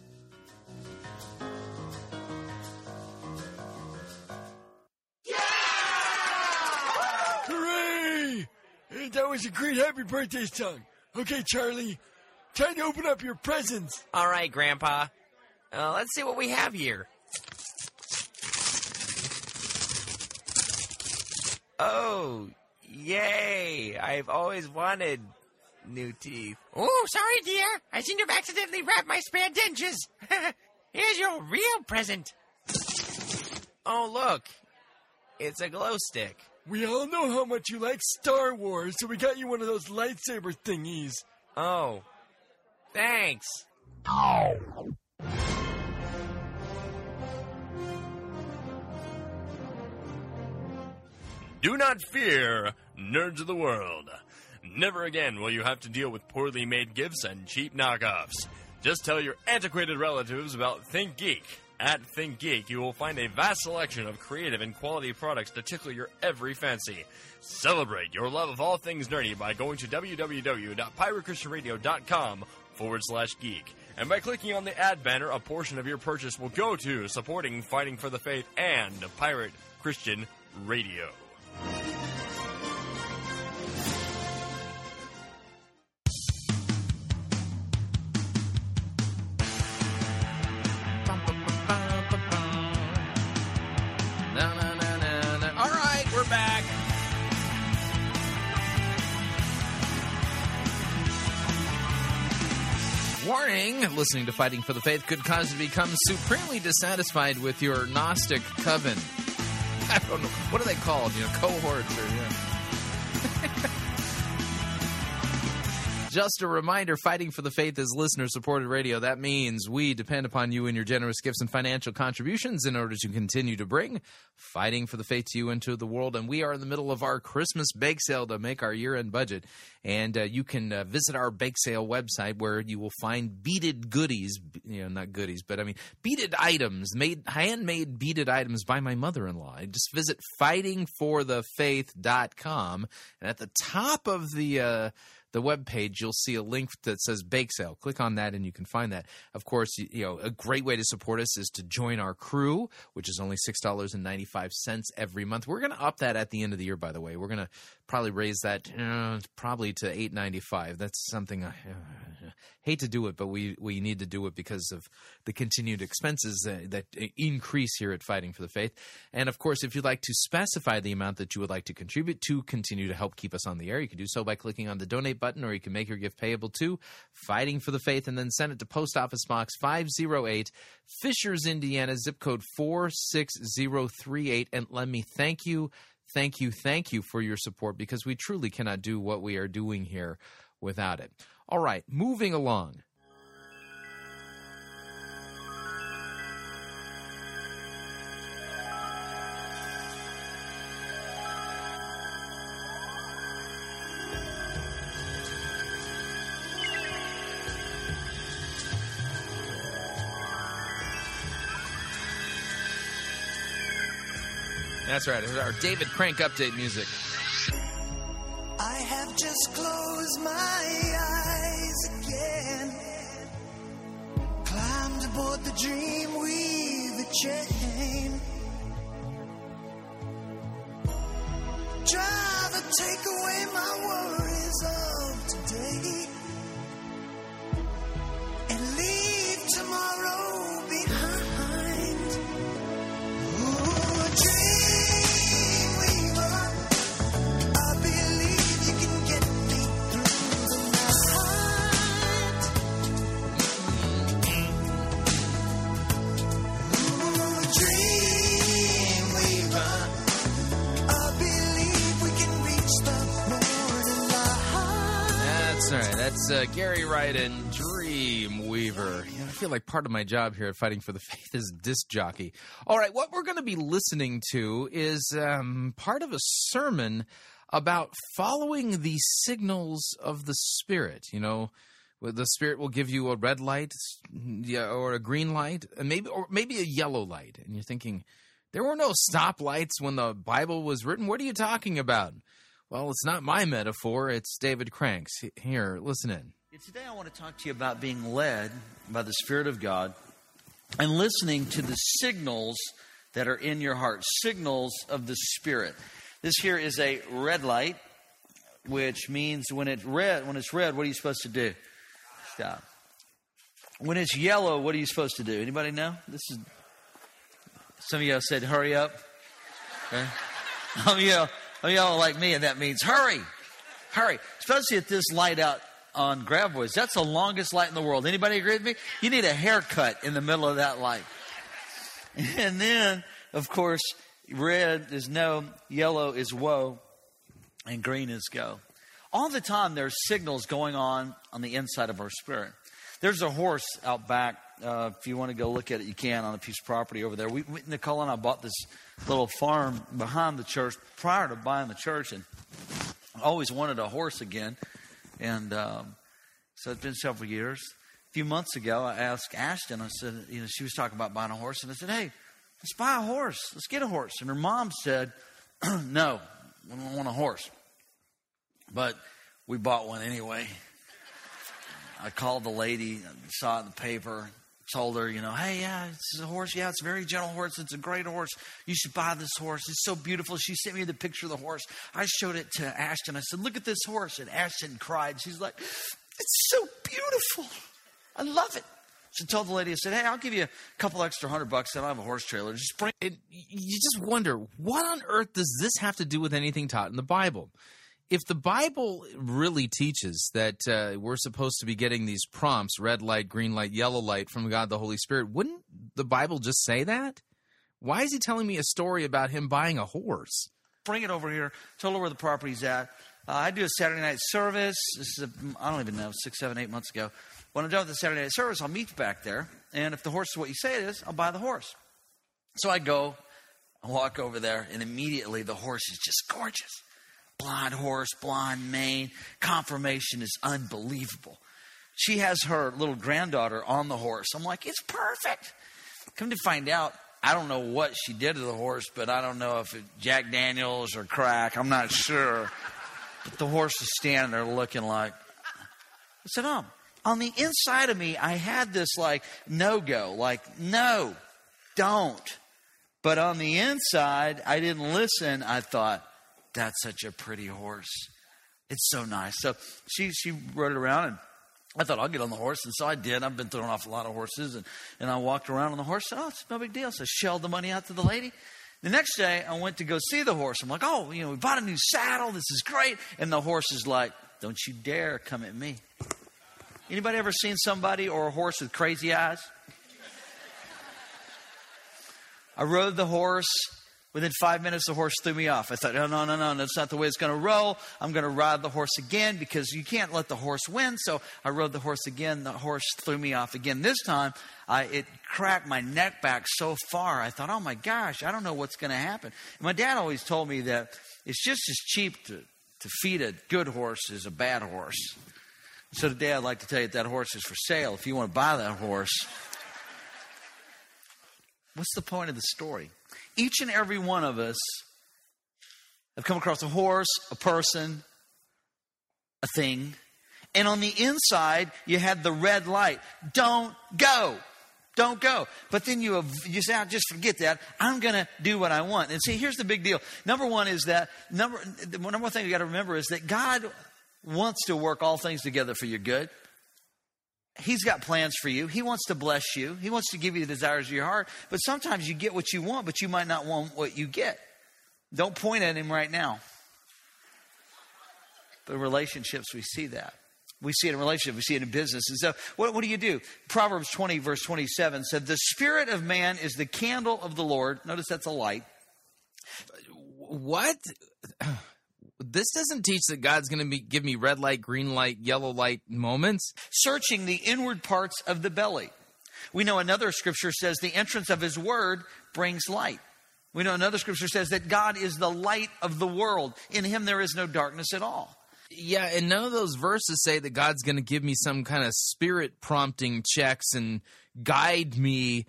Yeah! Hooray! That was a great happy birthday song. Okay, Charlie, time to open up your presents. All right, Grandpa. Let's see what we have here. Oh, yay! I've always wanted new teeth. Oh, sorry, dear. I seem to have accidentally wrapped my spare dentures. Here's your real present. Oh, look. It's a glow stick. We all know how much you like Star Wars, so we got you one of those lightsaber thingies. Oh. Thanks. Oh. Do not fear, nerds of the world. Never again will you have to deal with poorly made gifts and cheap knockoffs. Just tell your antiquated relatives about ThinkGeek. At ThinkGeek, you will find a vast selection of creative and quality products to tickle your every fancy. Celebrate your love of all things nerdy by going to www.piratechristianradio.com/geek. And by clicking on the ad banner, a portion of your purchase will go to supporting Fighting for the Faith and Pirate Christian Radio. Warning, listening to Fighting for the Faith could cause you to become supremely dissatisfied with your Gnostic coven. I don't know. What are they called? You know, cohorts or, yeah. Just a reminder, Fighting for the Faith is listener-supported radio. That means we depend upon you and your generous gifts and financial contributions in order to continue to bring Fighting for the Faith to you and to the world. And we are in the middle of our Christmas bake sale to make our year-end budget. And you can visit our bake sale website where you will find beaded goodies. You know, not goodies, but I mean beaded items, handmade beaded items by my mother-in-law. Just visit fightingforthefaith.com. And at the top of the webpage, you'll see a link that says bake sale. Click on that and you can find that. Of course, you know, a great way to support us is to join our crew, which is only $6.95 every month. We're going to up that at the end of the year, by the way. We're going to probably raise that probably to $8.95. That's something I hate to do it, but we need to do it because of the continued expenses that increase here at Fighting for the Faith. And, of course, if you'd like to specify the amount that you would like to contribute to continue to help keep us on the air, you can do so by clicking on the Donate button, or you can make your gift payable to Fighting for the Faith and then send it to Post Office Box 508, Fishers, Indiana, zip code 46038. And let me thank you for your support, because we truly cannot do what we are doing here without it. All right, moving along. That's right, it's our David Crank update music. I have just closed my eyes again, climbed aboard the Dreamweaver chain. Driver, take away my worries of today and leave tomorrow behind. Ooh, that's Gary Wright and Dreamweaver. You know, I feel like part of my job here at Fighting for the Faith is disc jockey. All right, what we're going to be listening to is part of a sermon about following the signals of the Spirit. You know, the Spirit will give you a red light or a green light, or maybe a yellow light. And you're thinking, there were no stoplights when the Bible was written. What are you talking about? Well, it's not my metaphor. It's David Crank's. Here, listen in. Today I want to talk to you about being led by the Spirit of God and listening to the signals that are in your heart, signals of the Spirit. This here is a red light, which means when it's red, what are you supposed to do? Stop. When it's yellow, what are you supposed to do? Anybody know? Some of y'all said, hurry up. Okay. Some of y'all. Oh, y'all like me, and that means hurry, hurry. Especially at this light out on Gravois. That's the longest light in the world. Anybody agree with me? You need a haircut in the middle of that light. And then, of course, red is no, yellow is woe, and green is go. All the time there's signals going on the inside of our spirit. There's a horse out back. If you want to go look at it, you can on a piece of property over there. Nicole and I bought this little farm behind the church prior to buying the church, and I always wanted a horse again. And so it's been several years. A few months ago, I asked Ashton, I said, you know, she was talking about buying a horse, and I said, hey, let's buy a horse. Let's get a horse. And her mom said, no, we don't want a horse. But we bought one anyway. I called the lady, saw it in the paper, told her, you know, hey, yeah, this is a horse. Yeah, it's a very gentle horse. It's a great horse. You should buy this horse. It's so beautiful. She sent me the picture of the horse. I showed it to Ashton. I said, look at this horse. And Ashton cried. She's like, it's so beautiful. I love it. She told the lady, I said, hey, I'll give you a couple extra $100. I don't have a horse trailer. Just bring it. You just wonder, what on earth does this have to do with anything taught in the Bible? If the Bible really teaches that we're supposed to be getting these prompts, red light, green light, yellow light, from God the Holy Spirit, wouldn't the Bible just say that? Why is he telling me a story about him buying a horse? Bring it over here. Told her where the property's at. I do a Saturday night service. This is, I don't even know, 6, 7, 8 months ago. When I'm done with the Saturday night service, I'll meet you back there. And if the horse is what you say it is, I'll buy the horse. So I go, I walk over there, and immediately the horse is just gorgeous. Blonde horse, blonde mane. Conformation is unbelievable. She has her little granddaughter on the horse. I'm like, it's perfect. Come to find out, I don't know what she did to the horse, but I don't know if it's Jack Daniels or crack. I'm not sure. But the horse is standing there looking like, what's it on? On the inside of me, I had this like no-go, like, no, don't. But on the inside, I didn't listen. I thought, that's such a pretty horse. It's so nice. So she rode it around, and I thought, I'll get on the horse. And so I did. I've been thrown off a lot of horses. And I walked around on the horse. And, oh, it's no big deal. So I shelled the money out to the lady. The next day, I went to go see the horse. I'm like, oh, you know, we bought a new saddle. This is great. And the horse is like, don't you dare come at me. Anybody ever seen somebody or a horse with crazy eyes? I rode the horse. Within 5 minutes, the horse threw me off. I thought, no, that's not the way it's going to roll. I'm going to ride the horse again because you can't let the horse win. So I rode the horse again. The horse threw me off again. This time, it cracked my neck back so far. I thought, oh, my gosh, I don't know what's going to happen. And my dad always told me that it's just as cheap to feed a good horse as a bad horse. So today, I'd like to tell you that horse is for sale. If you want to buy that horse, what's the point of the story? Each and every one of us have come across a horse, a person, a thing. And on the inside, you had the red light. Don't go. Don't go. But then you say, oh, just forget that. I'm going to do what I want. And see, here's the big deal. Number one is that, number one thing you got to remember is that God wants to work all things together for your good. He's got plans for you. He wants to bless you. He wants to give you the desires of your heart. But sometimes you get what you want, but you might not want what you get. Don't point at him right now. But in relationships, we see that. We see it in relationships. We see it in business. And so what do you do? Proverbs 20, verse 27 said, the spirit of man is the candle of the Lord. Notice that's a light. What? This doesn't teach that God's going to give me red light, green light, yellow light moments. Searching the inward parts of the belly. We know another scripture says the entrance of his word brings light. We know another scripture says that God is the light of the world. In him there is no darkness at all. Yeah, and none of those verses say that God's going to give me some kind of spirit prompting checks and guide me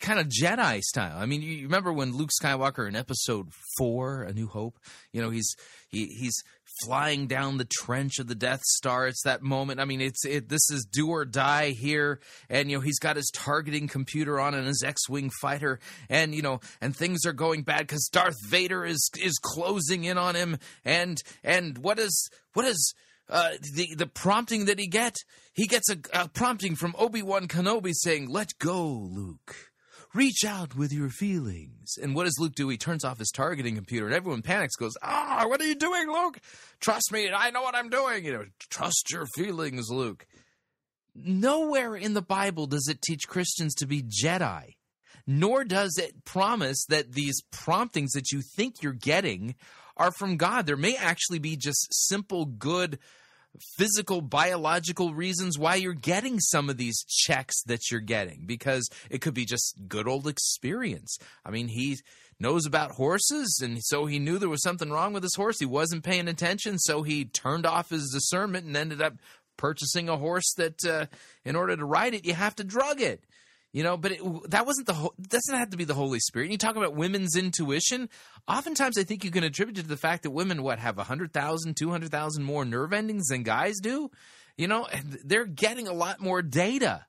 kind of Jedi style. I mean, you remember when Luke Skywalker in episode 4, A New Hope, you know, he's flying down the trench of the Death Star. It's that moment. I mean, this is do or die here. And, you know, he's got his targeting computer on and his X-Wing fighter. And, you know, and things are going bad because Darth Vader is closing in on him. And what is the prompting that he get? He gets a prompting from Obi-Wan Kenobi saying, let go, Luke. Reach out with your feelings. And what does Luke do? He turns off his targeting computer, and everyone panics, goes, ah, what are you doing, Luke? Trust me, I know what I'm doing. You know, trust your feelings, Luke. Nowhere in the Bible does it teach Christians to be Jedi, nor does it promise that these promptings that you think you're getting are from God. There may actually be just simple, good, physical, biological reasons why you're getting some of these checks that you're getting, because it could be just good old experience. I mean, he knows about horses, and so he knew there was something wrong with his horse. He wasn't paying attention, so he turned off his discernment and ended up purchasing a horse that in order to ride it, you have to drug it. You know, but that wasn't doesn't have to be the Holy Spirit. And you talk about women's intuition. Oftentimes, I think you can attribute it to the fact that women, have 100,000, 200,000 more nerve endings than guys do? You know, they're getting a lot more data.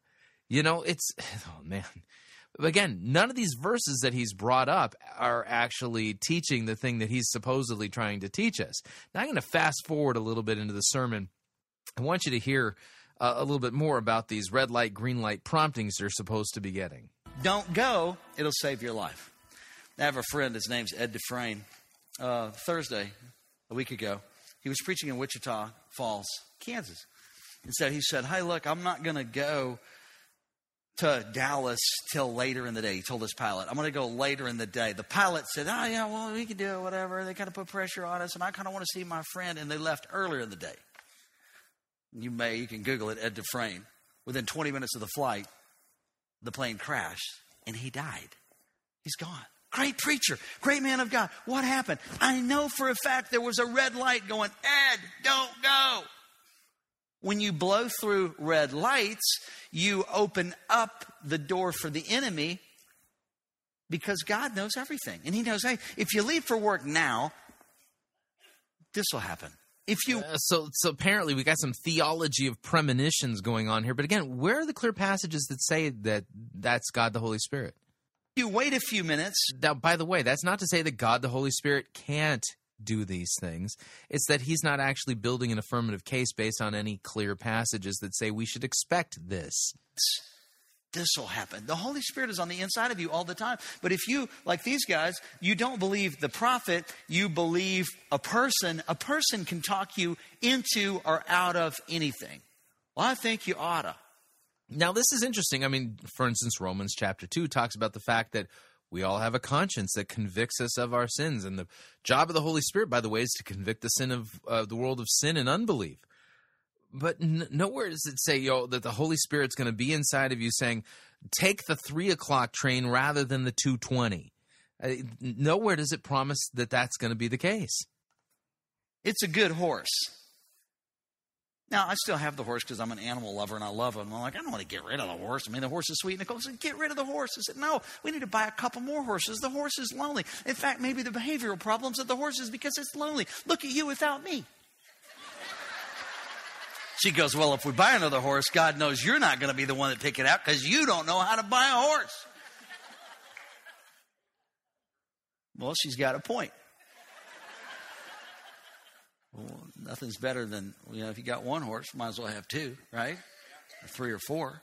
You know, oh man. Again, none of these verses that he's brought up are actually teaching the thing that he's supposedly trying to teach us. Now, I'm going to fast forward a little bit into the sermon. I want you to hear a little bit more about these red light, green light promptings they're supposed to be getting. Don't go. It'll save your life. I have a friend. His name's Ed Dufresne. Thursday, a week ago, he was preaching in Wichita Falls, Kansas. And so he said, hey, look, I'm not going to go to Dallas till later in the day. He told his pilot, I'm going to go later in the day. The pilot said, oh, yeah, well, we can do it, whatever. They kind of put pressure on us, and I kind of want to see my friend. And they left earlier in the day. You can Google it, Ed Dufresne. Within 20 minutes of the flight, the plane crashed, and he died. He's gone. Great preacher, great man of God. What happened? I know for a fact there was a red light going, Ed, don't go. When you blow through red lights, you open up the door for the enemy because God knows everything. And he knows, hey, if you leave for work now, this will happen. If you so apparently we got some theology of premonitions going on here. But again, where are the clear passages that say that that's God the Holy Spirit? You wait a few minutes. Now, by the way, that's not to say that God the Holy Spirit can't do these things. It's that he's not actually building an affirmative case based on any clear passages that say we should expect this. This will happen. The Holy Spirit is on the inside of you all the time. But if you, like these guys, you don't believe the prophet, you believe a person. A person can talk you into or out of anything. Well, I think you ought to. Now, this is interesting. I mean, for instance, Romans chapter 2 talks about the fact that we all have a conscience that convicts us of our sins. And the job of the Holy Spirit, by the way, is to convict the sin of the world of sin and unbelief. But nowhere does it say, yo, that the Holy Spirit's going to be inside of you saying, take the 3 o'clock train rather than the 2:20. Nowhere does it promise that that's going to be the case. It's a good horse. Now, I still have the horse because I'm an animal lover and I love him. I'm like, I don't want to get rid of the horse. I mean, the horse is sweet. Nicole said, get rid of the horse. I said, no, we need to buy a couple more horses. The horse is lonely. In fact, maybe the behavioral problems of the horse is because it's lonely. Look at you without me. She goes, well, if we buy another horse, God knows you're not going to be the one to take it out because you don't know how to buy a horse. Well, she's got a point. Well, nothing's better than, you know, if you got one horse, might as well have 2, right? Or 3 or 4.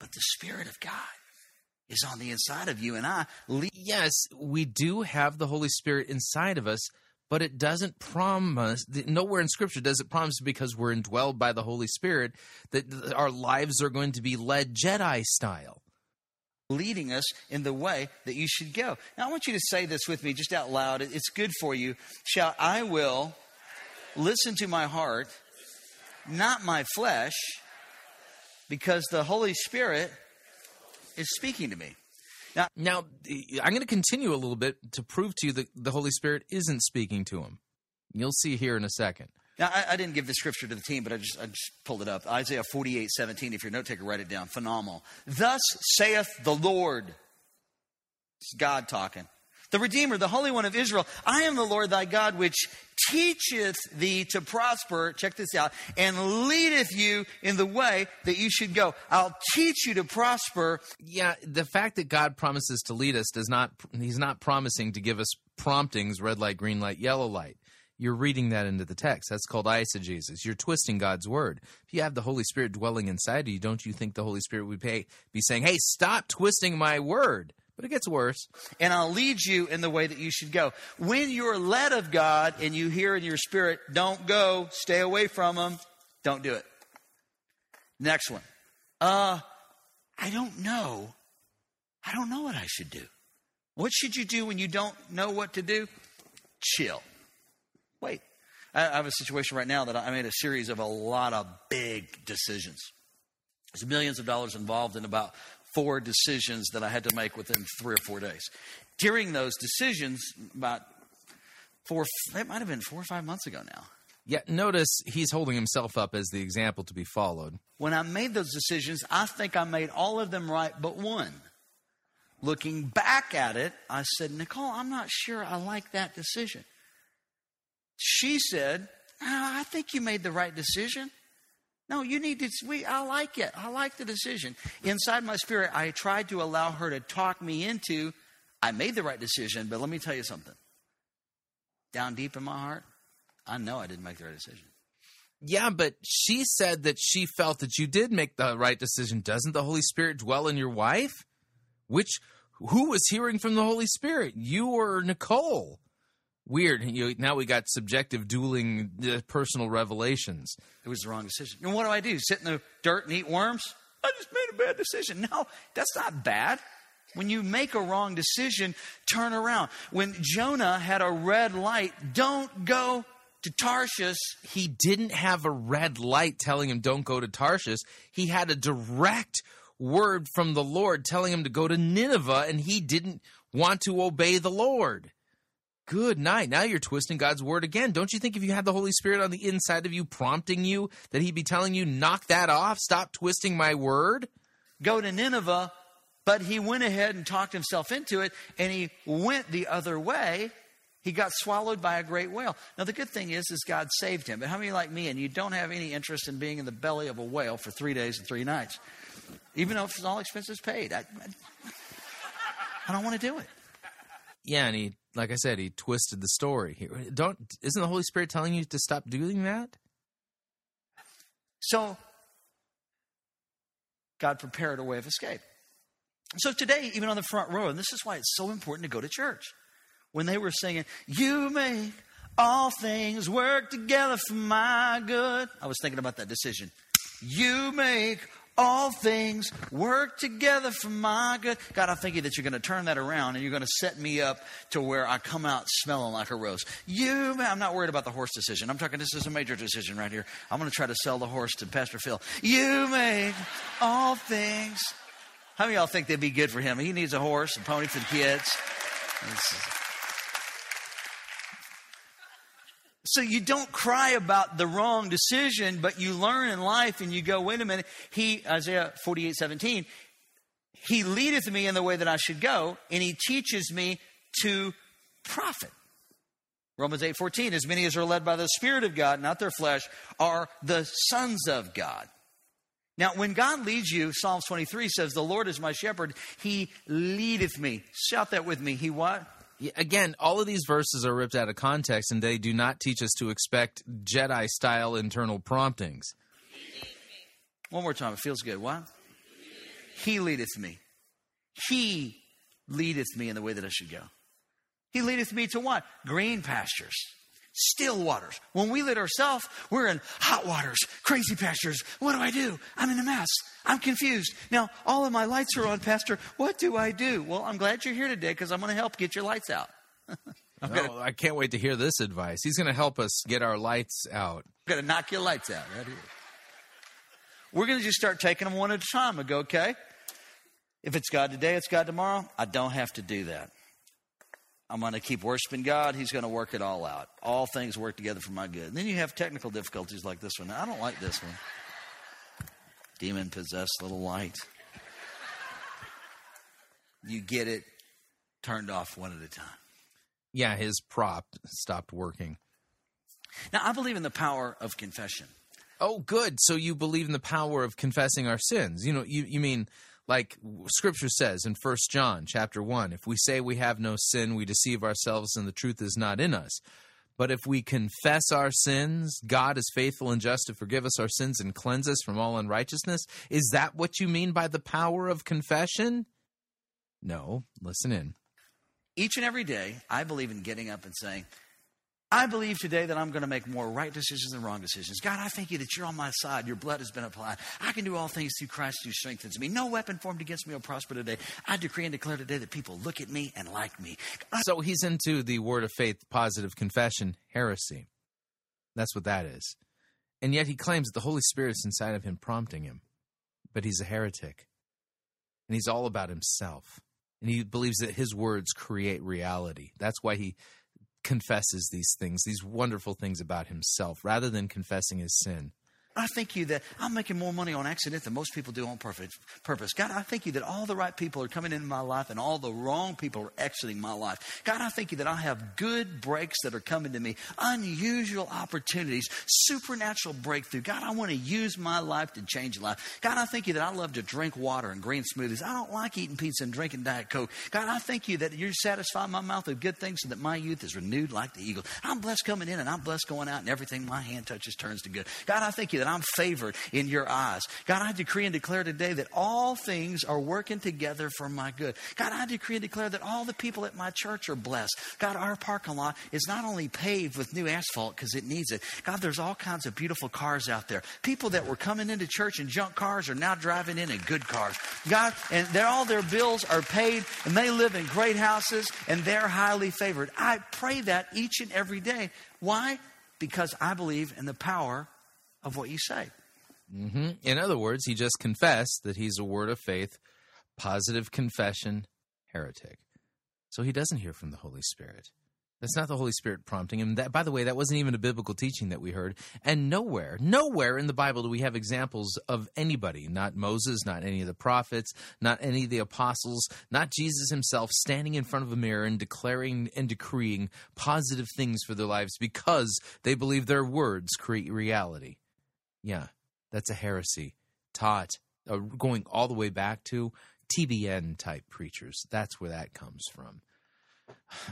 But the Spirit of God is on the inside of you and I. Yes, we do have the Holy Spirit inside of us, but it doesn't promise, nowhere in Scripture does it promise because we're indwelled by the Holy Spirit that our lives are going to be led Jedi style. Leading us in the way that you should go. Now, I want you to say this with me just out loud. It's good for you. Shout, I will listen to my heart, not my flesh, because the Holy Spirit is speaking to me. Now I'm going to continue a little bit to prove to you that the Holy Spirit isn't speaking to him. You'll see here in a second. Now, I didn't give the scripture to the team, but I just pulled it up. Isaiah 48:17. If you're a note taker, write it down. Phenomenal. Thus saith the Lord. It's God talking. The Redeemer, the Holy One of Israel. I am the Lord thy God, which teacheth thee to prosper. Check this out. And leadeth you in the way that you should go. I'll teach you to prosper. Yeah, the fact that God promises to lead us he's not promising to give us promptings, red light, green light, yellow light. You're reading that into the text. That's called eisegesis. You're twisting God's word. If you have the Holy Spirit dwelling inside of you, don't you think the Holy Spirit would be saying, hey, stop twisting my word? But it gets worse. And I'll lead you in the way that you should go. When you're led of God and you hear in your spirit, don't go, stay away from him, don't do it. Next one. I don't know what I should do. What should you do when you don't know what to do? Chill. Wait, I have a situation right now that I made a series of a lot of big decisions. There's millions of dollars involved in about 4 decisions that I had to make within 3 or 4 days. During those decisions, about 4, it might have been 4 or 5 months ago now. Yeah, notice he's holding himself up as the example to be followed. When I made those decisions, I think I made all of them right but one. Looking back at it, I said, Nicole, I'm not sure I like that decision. She said, I think you made the right decision. No, you need to, I like it. I like the decision. Inside my spirit, I tried to allow her to talk me into, I made the right decision, but let me tell you something. Down deep in my heart, I know I didn't make the right decision. Yeah, but she said that she felt that you did make the right decision. Doesn't the Holy Spirit dwell in your wife? Who was hearing from the Holy Spirit? You or Nicole? Weird. Now we got subjective dueling personal revelations. It was the wrong decision. And what do I do? Sit in the dirt and eat worms? I just made a bad decision. No, that's not bad. When you make a wrong decision, turn around. When Jonah had a red light, don't go to Tarshish. He didn't have a red light telling him don't go to Tarshish. He had a direct word from the Lord telling him to go to Nineveh, and he didn't want to obey the Lord. Good night. Now you're twisting God's word again. Don't you think if you had the Holy Spirit on the inside of you prompting you, that he'd be telling you, knock that off, stop twisting my word? Go to Nineveh. But he went ahead and talked himself into it, and he went the other way. He got swallowed by a great whale. Now, the good thing is God saved him. But how many like me, and you don't have any interest in being in the belly of a whale for 3 days and 3 nights? Even though it's all expenses paid. I don't want to do it. Yeah, and he, like I said, he twisted the story. Isn't the Holy Spirit telling you to stop doing that? So, God prepared a way of escape. So today, even on the front row, and this is why it's so important to go to church, when they were singing, you make all things work together for my good. I was thinking about that decision. You make all things work together for my good. God, I thank you that you're going to turn that around and you're going to set me up to where I come out smelling like a rose. I'm not worried about the horse decision. I'm talking, this is a major decision right here. I'm going to try to sell the horse to Pastor Phil. You make all things. How many of y'all think they'd be good for him? He needs a horse and pony for the kids. So you don't cry about the wrong decision, but you learn in life and you go, wait a minute. Isaiah 48:17, he leadeth me in the way that I should go, and he teaches me to profit. Romans 8:14, as many as are led by the Spirit of God, not their flesh, are the sons of God. Now, when God leads you, Psalms 23 says, the Lord is my shepherd, he leadeth me. Shout that with me. He what? Yeah, again, all of these verses are ripped out of context, and they do not teach us to expect Jedi-style internal promptings. One more time. It feels good. What? He leadeth me. He leadeth me in the way that I should go. He leadeth me to what? Green pastures. Still waters. When we lead ourselves, we're in hot waters, crazy pastures. What do? I'm in a mess. I'm confused. Now, all of my lights are on, Pastor. What do I do? Well, I'm glad you're here today because I'm going to help get your lights out. I can't wait to hear this advice. He's going to help us get our lights out. I'm going to knock your lights out right here. We're going to just start taking them one at a time and go, okay, if it's God today, it's God tomorrow. I don't have to do that. I'm going to keep worshiping God. He's going to work it all out. All things work together for my good. And then you have technical difficulties like this one. I don't like this one. Demon-possessed little light. You get it turned off one at a time. Yeah, his prop stopped working. Now, I believe in the power of confession. Oh, good. So you believe in the power of confessing our sins. You know, you mean... Like Scripture says in 1 John chapter 1, if we say we have no sin, we deceive ourselves and the truth is not in us. But if we confess our sins, God is faithful and just to forgive us our sins and cleanse us from all unrighteousness. Is that what you mean by the power of confession? No. Listen in. Each and every day, I believe in getting up and saying, I believe today that I'm going to make more right decisions than wrong decisions. God, I thank you that you're on my side. Your blood has been applied. I can do all things through Christ who strengthens me. No weapon formed against me will prosper today. I decree and declare today that people look at me and like me. So he's into the word of faith, positive confession, heresy. That's what that is. And yet he claims that the Holy Spirit's inside of him prompting him. But he's a heretic. And he's all about himself. And he believes that his words create reality. That's why he confesses these things, these wonderful things about himself, rather than confessing his sin. I thank you that I'm making more money on accident than most people do on purpose. God, I thank you that all the right people are coming into my life and all the wrong people are exiting my life. God, I thank you that I have good breaks that are coming to me, unusual opportunities, supernatural breakthrough. God, I want to use my life to change life. God, I thank you that I love to drink water and green smoothies. I don't like eating pizza and drinking Diet Coke. God, I thank you that you satisfy my mouth with good things so that my youth is renewed like the eagle. I'm blessed coming in and I'm blessed going out, and everything my hand touches turns to good. God, I thank you that I'm favored in your eyes. God, I decree and declare today that all things are working together for my good. God, I decree and declare that all the people at my church are blessed. God, our parking lot is not only paved with new asphalt because it needs it. God, there's all kinds of beautiful cars out there. People that were coming into church in junk cars are now driving in good cars. God, and all their bills are paid, and they live in great houses, and they're highly favored. I pray that each and every day. Why? Because I believe in the power of what you say. Mm-hmm. In other words, he just confessed that he's a word of faith, positive confession, heretic. So he doesn't hear from the Holy Spirit. That's not the Holy Spirit prompting him. That, by the way, that wasn't even a biblical teaching that we heard. And nowhere in the Bible do we have examples of anybody, not Moses, not any of the prophets, not any of the apostles, not Jesus himself, standing in front of a mirror and declaring and decreeing positive things for their lives because they believe their words create reality. Yeah, that's a heresy taught, going all the way back to TBN-type preachers. That's where that comes from.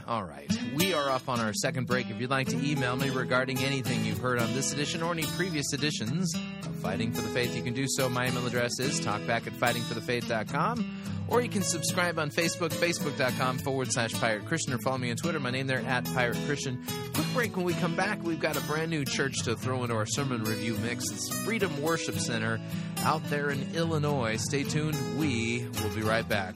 All right, we are up on our second break. If you'd like to email me regarding anything you've heard on this edition or any previous editions of Fighting for the Faith, you can do so. My email address is talkback@fightingforthefaith.com, or you can subscribe on Facebook, facebook.com/Pirate Christian, or follow me on Twitter. My name there, @Pirate Christian. Quick break. When we come back, we've got a brand new church to throw into our sermon review mix. It's Freedom Worship Center out there in Illinois. Stay tuned. We will be right back.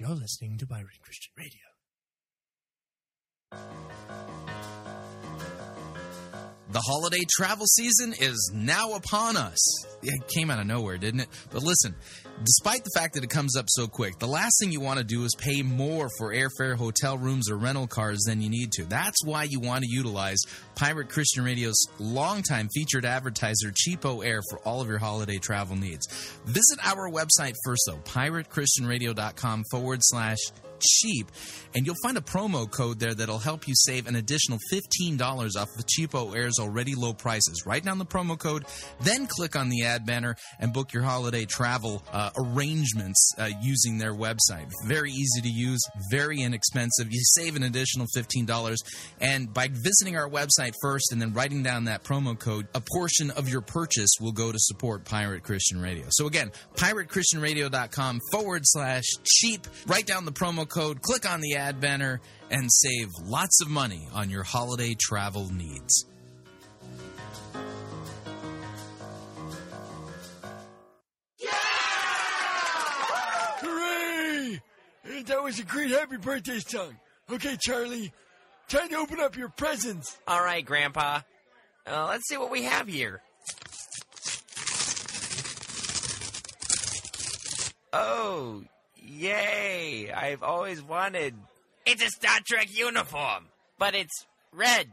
You're listening to Pirate Christian Radio. The holiday travel season is now upon us. It came out of nowhere, didn't it? But listen, despite the fact that it comes up so quick, the last thing you want to do is pay more for airfare, hotel rooms, or rental cars than you need to. That's why you want to utilize Pirate Christian Radio's longtime featured advertiser, Cheapo Air, for all of your holiday travel needs. Visit our website first, though, piratechristianradio.com/cheap, and you'll find a promo code there that'll help you save an additional $15 off the Cheapo Air's already low prices. Write down the promo code, then click on the ad banner and book your holiday travel arrangements using their website. Very easy to use, very inexpensive. You save an additional $15, and by visiting our website first and then writing down that promo code, a portion of your purchase will go to support Pirate Christian Radio. So again, piratechristianradio.com/cheap. Write down the promo code, click on the ad banner, and save lots of money on your holiday travel needs. Yeah! Hooray! That was a great happy birthday song. Okay, Charlie, time to open up your presents. All right, Grandpa. Let's see what we have here. Oh, yay! I've always wanted... It's a Star Trek uniform, but it's red.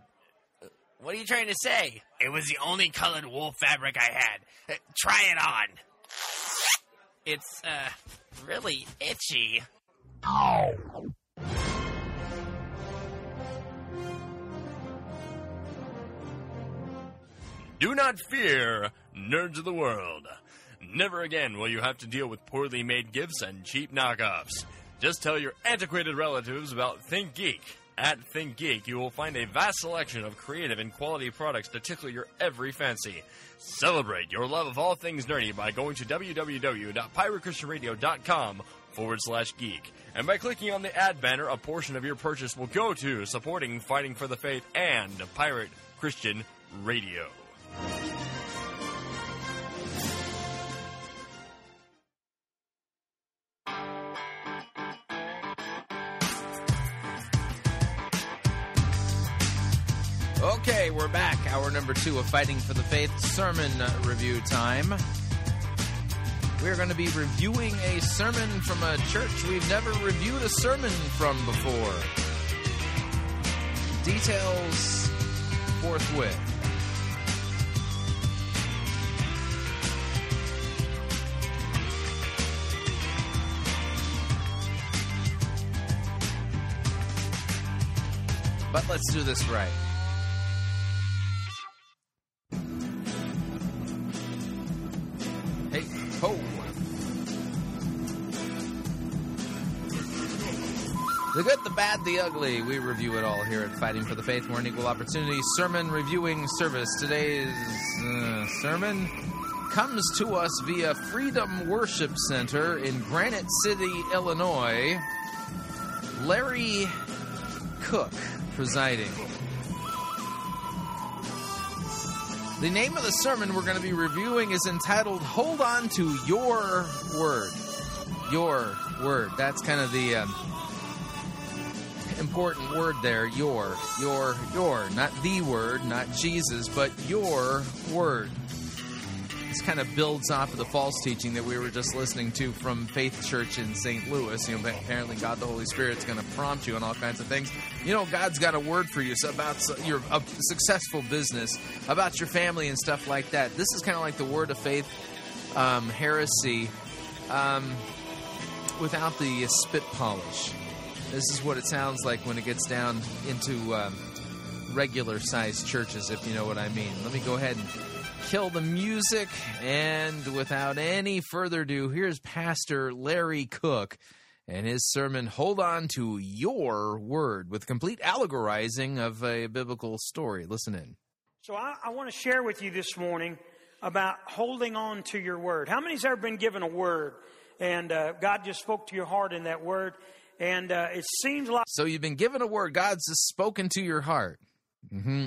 What are you trying to say? It was the only colored wool fabric I had. Try it on. It's, really itchy. Ow. Do not fear, nerds of the world. Never again will you have to deal with poorly made gifts and cheap knockoffs. Just tell your antiquated relatives about ThinkGeek. At ThinkGeek, you will find a vast selection of creative and quality products to tickle your every fancy. Celebrate your love of all things nerdy by going to www.piratechristianradio.com/geek. And by clicking on the ad banner, a portion of your purchase will go to supporting Fighting for the Faith and Pirate Christian Radio. Okay, we're back. Hour number 2 of Fighting for the Faith sermon review time. We're going to be reviewing a sermon from a church we've never reviewed a sermon from before. Details forthwith. But let's do this right. Hey, ho! The good, the bad, the ugly. We review it all here at Fighting for the Faith. We're an equal opportunity sermon reviewing service. Today's sermon comes to us via Freedom Worship Center in Granite City, Illinois. Larry Cook presiding. The name of the sermon we're going to be reviewing is entitled Hold On to Your Word. Your Word. That's kind of the important word there. Your. Not the word, not Jesus, but your word. This kind of builds off of the false teaching that we were just listening to from Faith Church in St. Louis. You know, apparently God the Holy Spirit's going to prompt you on all kinds of things. You know, God's got a word for you about your successful business, about your family and stuff like that. This is kind of like the word of faith heresy without the spit polish. This is what it sounds like when it gets down into regular-sized churches, if you know what I mean. Let me go ahead and kill the music, and without any further ado, here's Pastor Larry Cook and his sermon, Hold On to Your Word, with complete allegorizing of a biblical story. Listen in. So I want to share with you this morning about holding on to your word. How many's ever been given a word, and God just spoke to your heart in that word, and it seems like... So you've been given a word, God's just spoken to your heart.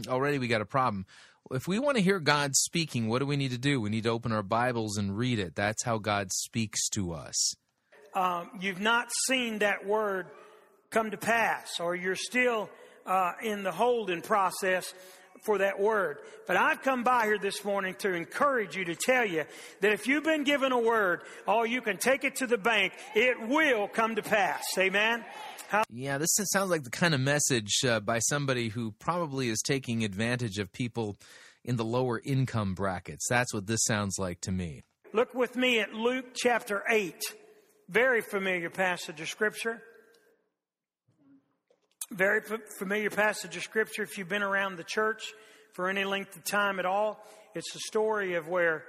Already we got a problem. If we want to hear God speaking, what do we need to do? We need to open our Bibles and read it. That's how God speaks to us. You've not seen that word come to pass, or you're still in the holding process for that word. But I've come by here this morning to encourage you, to tell you that if you've been given a word, oh, you can take it to the bank. It will come to pass. Amen? Yeah, this sounds like the kind of message by somebody who probably is taking advantage of people in the lower income brackets. That's what this sounds like to me. Look with me at Luke chapter 8. Very familiar passage of Scripture. Very familiar passage of Scripture if you've been around the church for any length of time at all. It's the story of where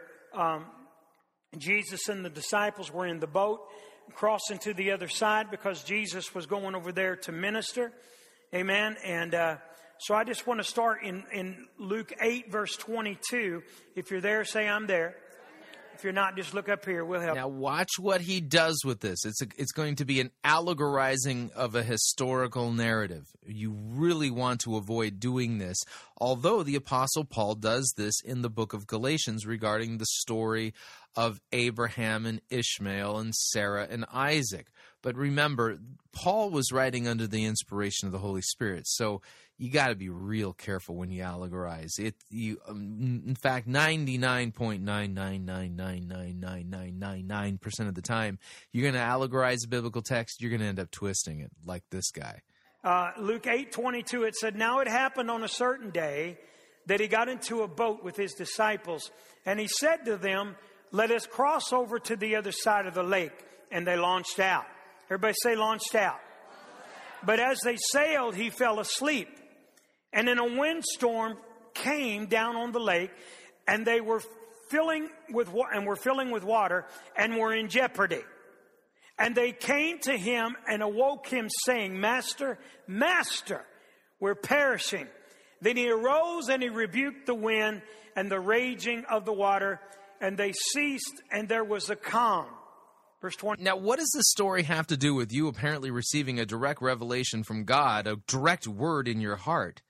Jesus and the disciples were in the boat, crossing to the other side because Jesus was going over there to minister. Amen. And so I just want to start in Luke 8, verse 22. If you're there, say, I'm there. If you're not, just look up here. We'll help. Now watch what he does with this. It's going to be an allegorizing of a historical narrative. You really want to avoid doing this, although the Apostle Paul does this in the book of Galatians regarding the story of Abraham and Ishmael and Sarah and Isaac. But remember, Paul was writing under the inspiration of the Holy Spirit, so you got to be real careful when you allegorize. In fact, 99.999999999% of the time, you're going to allegorize a biblical text, you're going to end up twisting it like this guy. Luke 8:22, it said, "Now it happened on a certain day that he got into a boat with his disciples, and he said to them, 'Let us cross over to the other side of the lake.' And they launched out." Everybody say, launched out. "But as they sailed, he fell asleep. And then a windstorm came down on the lake, and they were filling with water and were in jeopardy. And they came to him and awoke him, saying, 'Master, Master, we're perishing.' Then he arose and he rebuked the wind and the raging of the water, and they ceased, and there was a calm." Verse 20. Now, what does this story have to do with you apparently receiving a direct revelation from God, a direct word in your heart?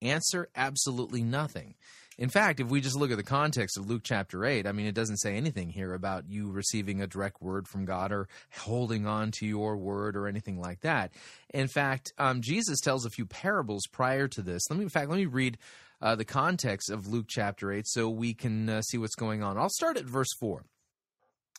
Answer, absolutely nothing. In fact, if we just look at the context of Luke chapter 8, I mean, it doesn't say anything here about you receiving a direct word from God or holding on to your word or anything like that. In fact, Jesus tells a few parables prior to this. Let me read the context of Luke chapter 8 so we can see what's going on. I'll start at verse 4.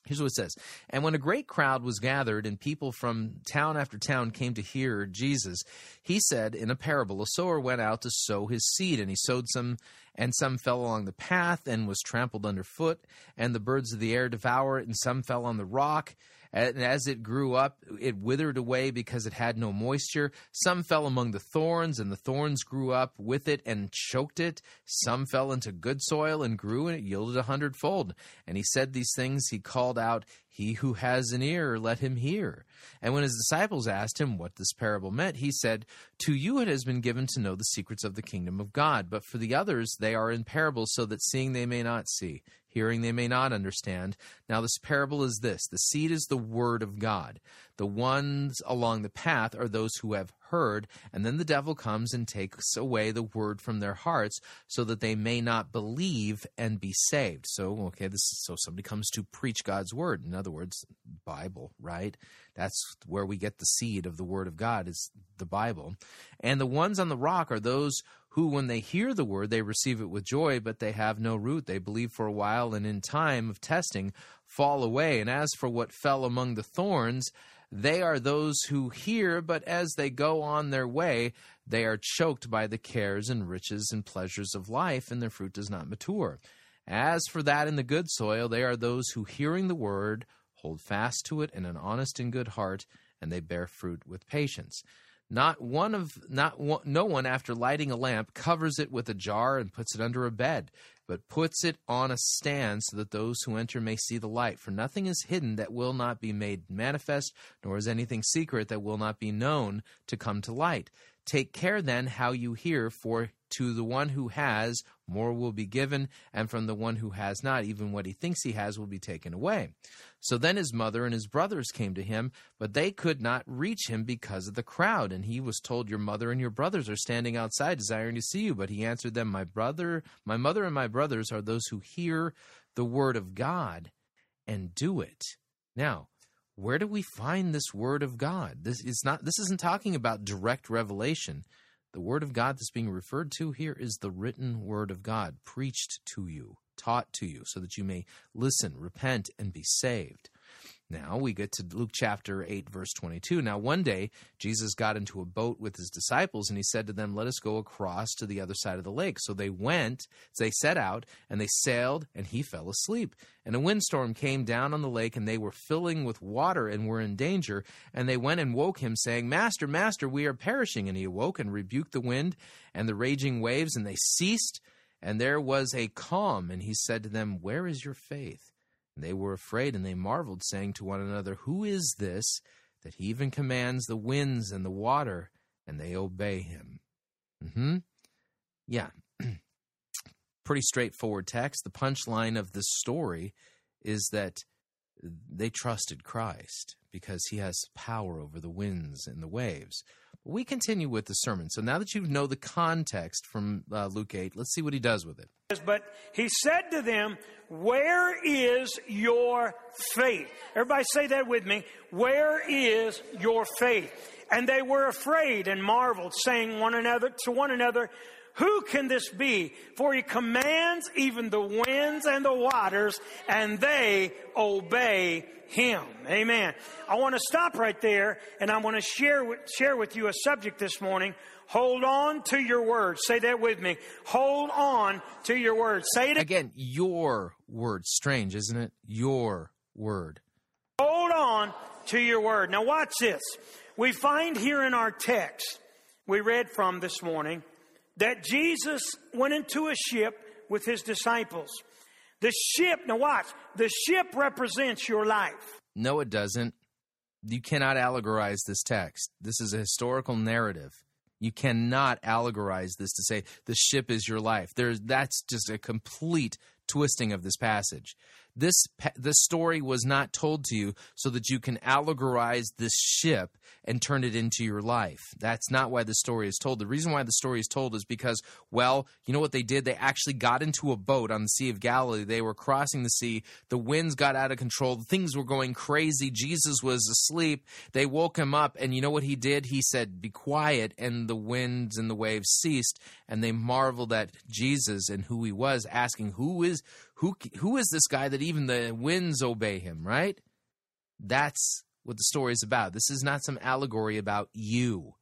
Here's what it says. And when a great crowd was gathered and people from town after town came to hear Jesus, he said in a parable, a sower went out to sow his seed, and he sowed some, and some fell along the path and was trampled underfoot, and the birds of the air devour it, and some fell on the rock. And as it grew up, it withered away because it had no moisture. Some fell among the thorns, and the thorns grew up with it and choked it. Some fell into good soil and grew, and it yielded 100-fold. And he said these things. He called out, "He who has an ear, let him hear." And when his disciples asked him what this parable meant, he said, "To you it has been given to know the secrets of the kingdom of God, but for the others they are in parables, so that seeing they may not see, hearing they may not understand. Now this parable is this: the seed is the word of God. The ones along the path are those who have heard, and then the devil comes and takes away the word from their hearts so that they may not believe and be saved." So, okay, so somebody comes to preach God's word. In other words, Bible, right? That's where we get the seed of the word of God, is the Bible. And the ones on the rock are those who, when they hear the word, they receive it with joy, but they have no root. They believe for a while, and in time of testing, fall away. And as for what fell among the thorns, they are those who hear, but as they go on their way, they are choked by the cares and riches and pleasures of life, and their fruit does not mature. As for that in the good soil, they are those who, hearing the word, hold fast to it in an honest and good heart, and they bear fruit with patience. No one, after lighting a lamp, covers it with a jar and puts it under a bed, but puts it on a stand so that those who enter may see the light. For nothing is hidden that will not be made manifest, nor is anything secret that will not be known to come to light. Take care then how you hear, for to the one who has, more will be given, and from the one who has not, even what he thinks he has will be taken away. So then his mother and his brothers came to him, but they could not reach him because of the crowd. And he was told, "Your mother and your brothers are standing outside desiring to see you." But he answered them, "My mother and my brothers are those who hear the word of God and do it." Now, where do we find this word of God? This isn't talking about direct revelation. The word of God that's being referred to here is the written word of God, preached to you, taught to you, so that you may listen, repent, and be saved. Now we get to Luke chapter 8, verse 22. Now one day Jesus got into a boat with his disciples, and he said to them, "Let us go across to the other side of the lake." So they set out, and they sailed, and he fell asleep. And a windstorm came down on the lake, and they were filling with water and were in danger. And they went and woke him, saying, "Master, Master, we are perishing." And he awoke and rebuked the wind and the raging waves, and they ceased, and there was a calm. And he said to them, "Where is your faith?" And they were afraid, and they marveled, saying to one another, "Who is this, that he even commands the winds and the water, and they obey him?" Yeah. Pretty straightforward text. The punchline of this story is that they trusted Christ because he has power over the winds and the waves. But we continue with the sermon. So now that you know the context from Luke 8, let's see what he does with it. "But he said to them, 'Where is your faith?'" Everybody say that with me. "Where is your faith?" "And they were afraid and marveled, saying to one another, Who can this be? For he commands even the winds and the waters, and they obey him." Amen. I want to stop right there, and I want to share with you a subject this morning. Hold on to your word. Say that with me. Hold on to your word. Say it again. Your word. Strange, isn't it? Your word. Hold on to your word. Now watch this. We find here in our text we read from this morning that Jesus went into a ship with his disciples. The ship, now watch, the ship represents your life. No, it doesn't. You cannot allegorize this text. This is a historical narrative. You cannot allegorize this to say the ship is your life. That's just a complete twisting of this passage. This story was not told to you so that you can allegorize this ship and turn it into your life. That's not why the story is told. The reason why the story is told is because, well, you know what they did? They actually got into a boat on the Sea of Galilee. They were crossing the sea. The winds got out of control. Things were going crazy. Jesus was asleep. They woke him up, and you know what he did? He said, "Be quiet," and the winds and the waves ceased, and they marveled at Jesus and who he was, asking, "Who is Who is this guy that even the winds obey him, right? That's what the story is about. This is not some allegory about you.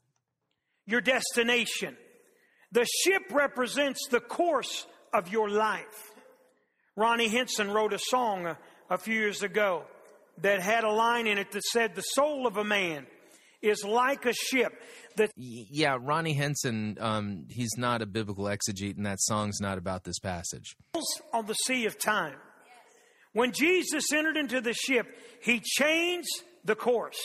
Your destination. The ship represents the course of your life. Ronnie Hinson wrote a song a few years ago that had a line in it that said, the soul of a man is like a ship. Yeah, Ronnie Hinson, he's not a biblical exegete, and that song's not about this passage. On the sea of time. When Jesus entered into the ship, he changed the course.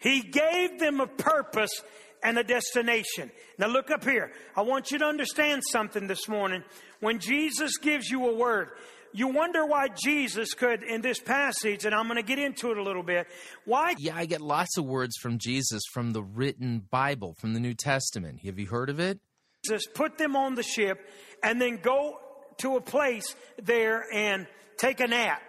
He gave them a purpose and a destination. Now look up here. I want you to understand something this morning. When Jesus gives you a word, you wonder why Jesus could, in this passage, and I'm going to get into it a little bit, why... Yeah, I get lots of words from Jesus from the written Bible, from the New Testament. Have you heard of it? Jesus put them on the ship and then go to a place there and take a nap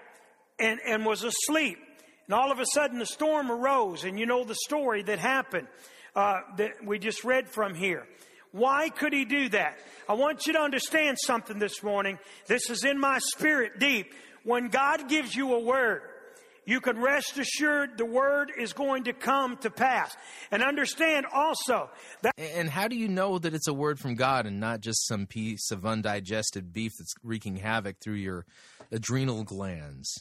and was asleep. And all of a sudden, the storm arose, and you know the story that happened that we just read from here. Why could he do that? I want you to understand something this morning. This is in my spirit deep. When God gives you a word, you can rest assured the word is going to come to pass. And understand also that... And how do you know that it's a word from God and not just some piece of undigested beef that's wreaking havoc through your adrenal glands?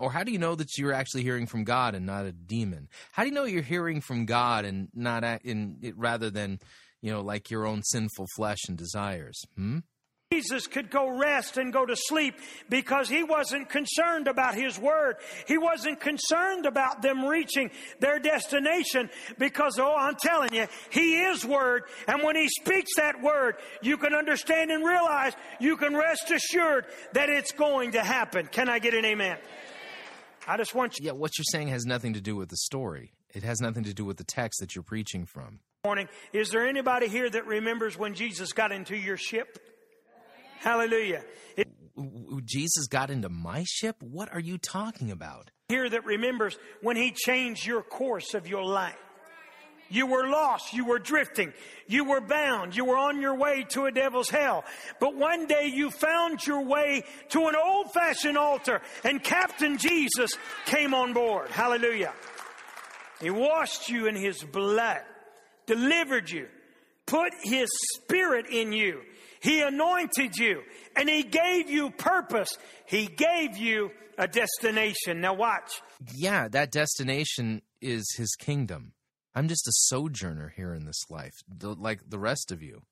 Or how do you know that you're actually hearing from God and not a demon? How do you know you're hearing from God and not in it rather than... You know, like your own sinful flesh and desires. Jesus could go rest and go to sleep because he wasn't concerned about his word. He wasn't concerned about them reaching their destination because, oh, I'm telling you, he is word. And when he speaks that word, you can understand and realize you can rest assured that it's going to happen. Can I get an amen? I just want you. Yeah, what you're saying has nothing to do with the story. It has nothing to do with the text that you're preaching from. Morning. Is there anybody here that remembers when Jesus got into your ship? Hallelujah. Jesus got into my ship? What are you talking about? Here that remembers when he changed your course of your life. You were lost. You were drifting. You were bound. You were on your way to a devil's hell. But one day you found your way to an old-fashioned altar, and Captain Jesus came on board. Hallelujah. He washed you in his blood. Delivered you, put his spirit in you. He anointed you, and he gave you purpose. He gave you a destination. Now watch. Yeah, that destination is his kingdom. I'm just a sojourner here in this life, like the rest of you.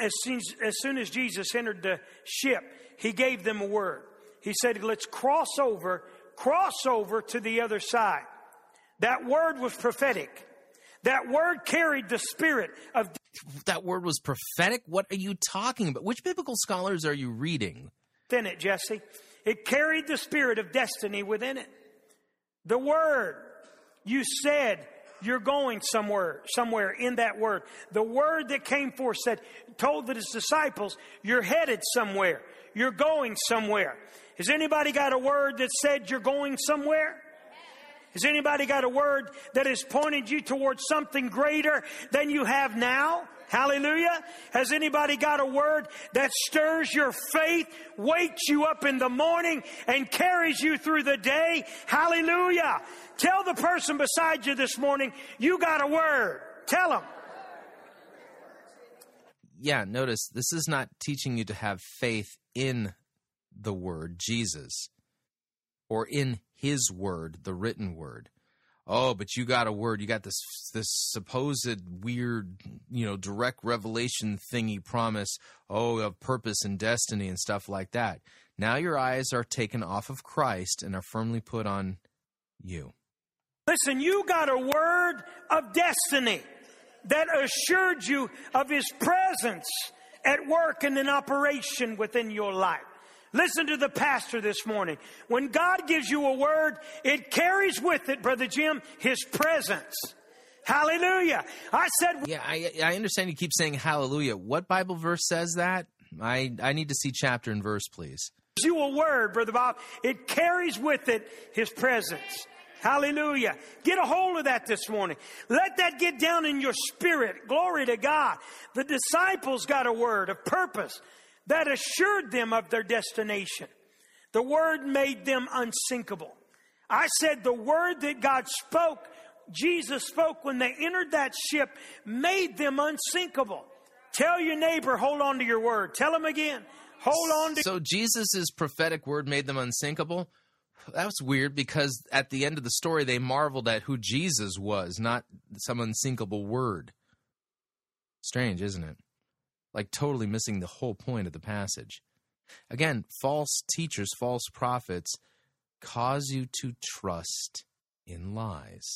As soon as Jesus entered the ship, he gave them a word. He said, let's cross over to the other side. That word was prophetic. That word carried the spirit of... That word was prophetic? What are you talking about? Which biblical scholars are you reading? Within it, Jesse. It carried the spirit of destiny within it. The word. You said you're going somewhere in that word. The word that came forth said, told his disciples, you're headed somewhere. You're going somewhere. Has anybody got a word that said you're going somewhere? Has anybody got a word that has pointed you towards something greater than you have now? Hallelujah. Has anybody got a word that stirs your faith, wakes you up in the morning, and carries you through the day? Hallelujah. Tell the person beside you this morning, you got a word. Tell them. Yeah, notice this is not teaching you to have faith in the word Jesus or in his word, the written word. Oh, but you got a word. You got this supposed weird, direct revelation thingy promise, of purpose and destiny and stuff like that. Now your eyes are taken off of Christ and are firmly put on you. Listen, you got a word of destiny that assured you of his presence at work and in operation within your life. Listen to the pastor this morning. When God gives you a word, it carries with it, Brother Jim, his presence. Hallelujah. I said... Yeah, I understand you keep saying hallelujah. What Bible verse says that? I need to see chapter and verse, please. You a word, Brother Bob. It carries with it his presence. Hallelujah. Get a hold of that this morning. Let that get down in your spirit. Glory to God. The disciples got a word of purpose. that assured them of their destination. The word made them unsinkable. I said the word that God spoke, Jesus spoke when they entered that ship, made them unsinkable. Tell your neighbor, hold on to your word. Tell him again, hold on to. So Jesus' prophetic word made them unsinkable. That's weird, because at the end of the story, they marveled at who Jesus was, not some unsinkable word. Strange, isn't it? Like totally missing the whole point of the passage. Again, false teachers, false prophets cause you to trust in lies.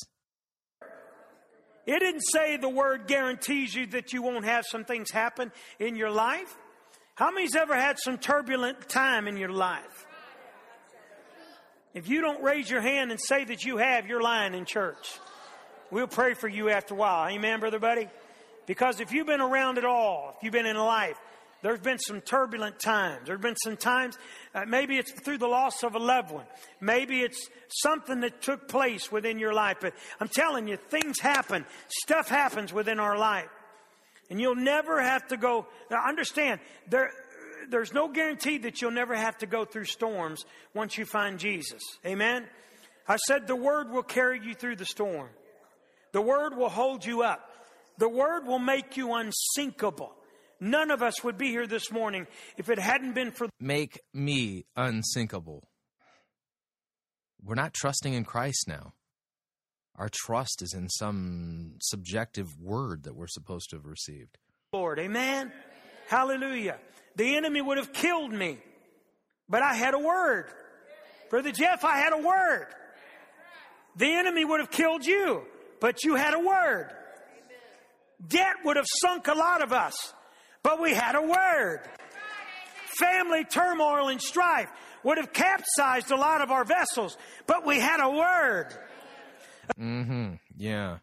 It didn't say the word guarantees you that you won't have some things happen in your life. How many's ever had some turbulent time in your life? If you don't raise your hand and say that you have, you're lying in church. We'll pray for you after a while. Amen, brother buddy? Because if you've been around at all, if you've been in life, there's been some turbulent times. There's been some times, maybe it's through the loss of a loved one. Maybe it's something that took place within your life. But I'm telling you, things happen. Stuff happens within our life. And you'll never have to go. Now, understand, there's no guarantee that you'll never have to go through storms once you find Jesus. Amen? I said the word will carry you through the storm. The word will hold you up. The word will make you unsinkable. None of us would be here this morning if it hadn't been for... Make me unsinkable. We're not trusting in Christ now. Our trust is in some subjective word that we're supposed to have received. Lord, amen? Hallelujah. The enemy would have killed me, but I had a word. Brother Jeff, I had a word. The enemy would have killed you, but you had a word. Debt would have sunk a lot of us, but we had a word. Family turmoil and strife would have capsized a lot of our vessels, but we had a word. Yeah.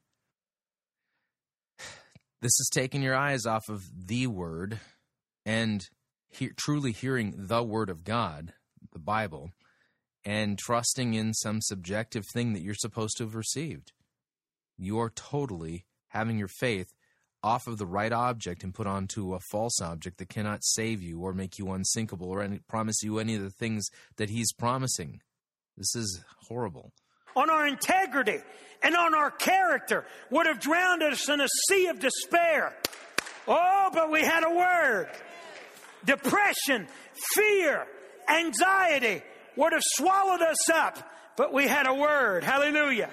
This is taking your eyes off of the word and truly hearing the word of God, the Bible, and trusting in some subjective thing that you're supposed to have received. You are totally having your faith off of the right object and put onto a false object that cannot save you or make you unsinkable or promise you any of the things that he's promising. This is horrible. On our integrity and on our character would have drowned us in a sea of despair. Oh, but we had a word. Depression, fear, anxiety would have swallowed us up, but we had a word. Hallelujah.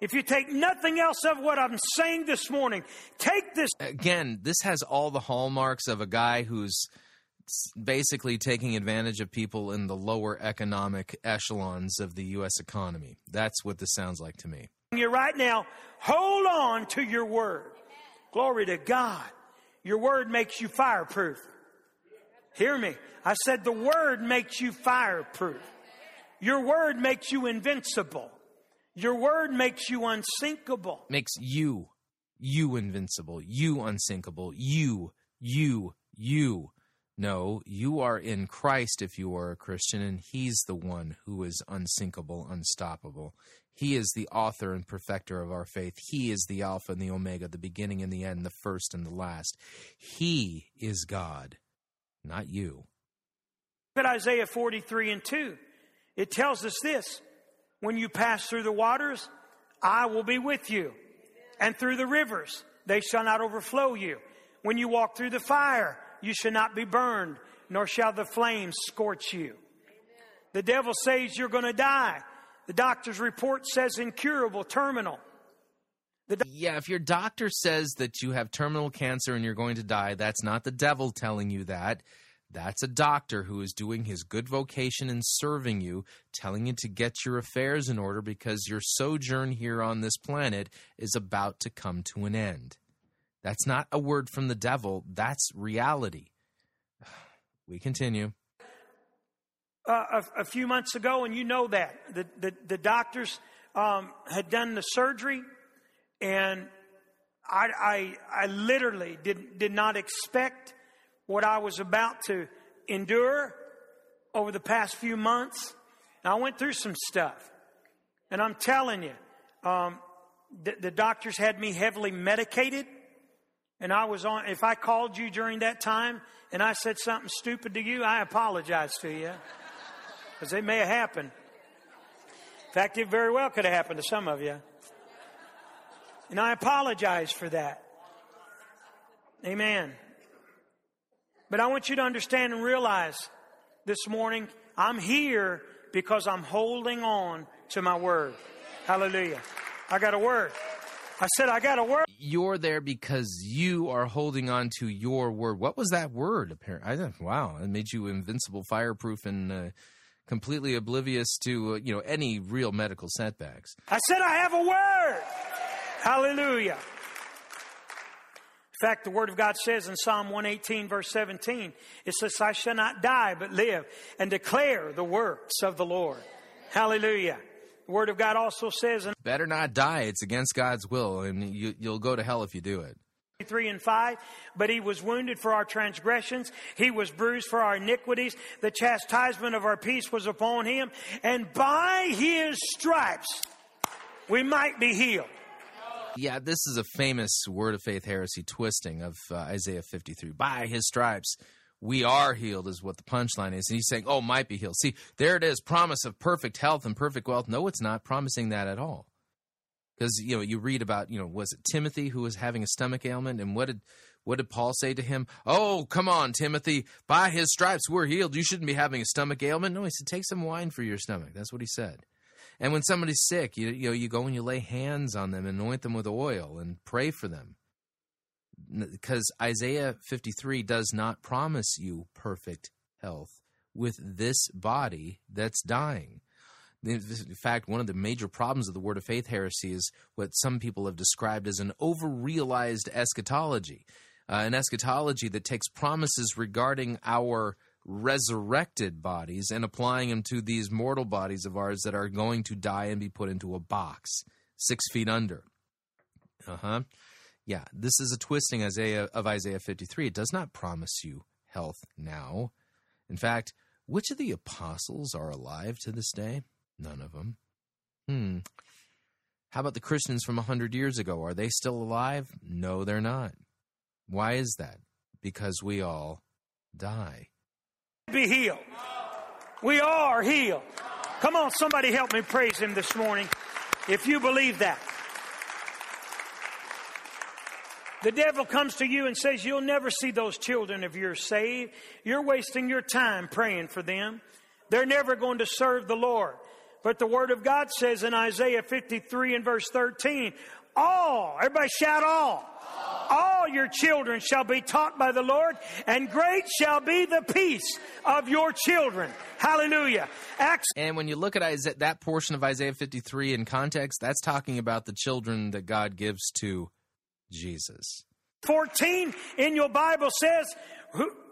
If you take nothing else of what I'm saying this morning, take this. Again, this has all the hallmarks of a guy who's basically taking advantage of people in the lower economic echelons of the U.S. economy. That's what this sounds like to me. You're right now. Hold on to your word. Glory to God. Your word makes you fireproof. Hear me. I said the word makes you fireproof. Your word makes you invincible. Your word makes you unsinkable. Makes you invincible, you unsinkable, you. No, you are in Christ if you are a Christian, and he's the one who is unsinkable, unstoppable. He is the author and perfecter of our faith. He is the Alpha and the Omega, the beginning and the end, the first and the last. He is God, not you. Look at Isaiah 43:2. It tells us this. When you pass through the waters, I will be with you. And through the rivers, they shall not overflow you. When you walk through the fire, you shall not be burned, nor shall the flames scorch you. Amen. The devil says you're going to die. The doctor's report says incurable, terminal. If your doctor says that you have terminal cancer and you're going to die, that's not the devil telling you that. That's a doctor who is doing his good vocation and serving you, telling you to get your affairs in order because your sojourn here on this planet is about to come to an end. That's not a word from the devil. That's reality. We continue. A few months ago, and you know that, the doctors had done the surgery, and I literally did not expect what I was about to endure over the past few months. And I went through some stuff. And I'm telling you, the doctors had me heavily medicated. and I was on, if I called you during that time and I said something stupid to you, I apologize to you because it may have happened. In fact, it very well could have happened to some of you. And I apologize for that. Amen. But I want you to understand and realize this morning, I'm here because I'm holding on to my word. Hallelujah. I got a word. I said, I got a word. You're there because you are holding on to your word. What was that word? Apparently, wow, it made you invincible, fireproof, and completely oblivious to any real medical setbacks. I said, I have a word. Hallelujah. In fact, the Word of God says in Psalm 118, verse 17, it says, I shall not die but live and declare the works of the Lord. Hallelujah. The Word of God also says, better not die. It's against God's will, and you'll go to hell if you do it. 3 and 5, but he was wounded for our transgressions. He was bruised for our iniquities. The chastisement of our peace was upon him. And by his stripes, we might be healed. Yeah, this is a famous Word of Faith heresy twisting of Isaiah 53. By his stripes, we are healed is what the punchline is. And he's saying, oh, might be healed. See, there it is, promise of perfect health and perfect wealth. No, it's not promising that at all. Because, you read about, was it Timothy who was having a stomach ailment? And what did Paul say to him? Oh, come on, Timothy, by his stripes, we're healed. You shouldn't be having a stomach ailment. No, he said, take some wine for your stomach. That's what he said. And when somebody's sick, you go and you lay hands on them, anoint them with oil, and pray for them. Because Isaiah 53 does not promise you perfect health with this body that's dying. In fact, one of the major problems of the Word of Faith heresy is what some people have described as an over-realized eschatology, an eschatology that takes promises regarding our resurrected bodies and applying them to these mortal bodies of ours that are going to die and be put into a box 6 feet under. Yeah, this is a twisting of Isaiah 53. It does not promise you health now. In fact, which of the apostles are alive to this day? None of them. How about the Christians from 100 years ago? Are they still alive? No, they're not. Why is that? Because we all die. Be healed. We are healed. Come on, somebody help me praise him this morning if you believe that. The devil comes to you and says, you'll never see those children if you're saved. You're wasting your time praying for them. They're never going to serve the Lord. But the Word of God says in Isaiah 53 and verse 13, all, everybody shout all. All your children shall be taught by the Lord, and great shall be the peace of your children. Hallelujah. And when you look at that portion of Isaiah 53 in context, that's talking about the children that God gives to Jesus. 14 in your Bible says,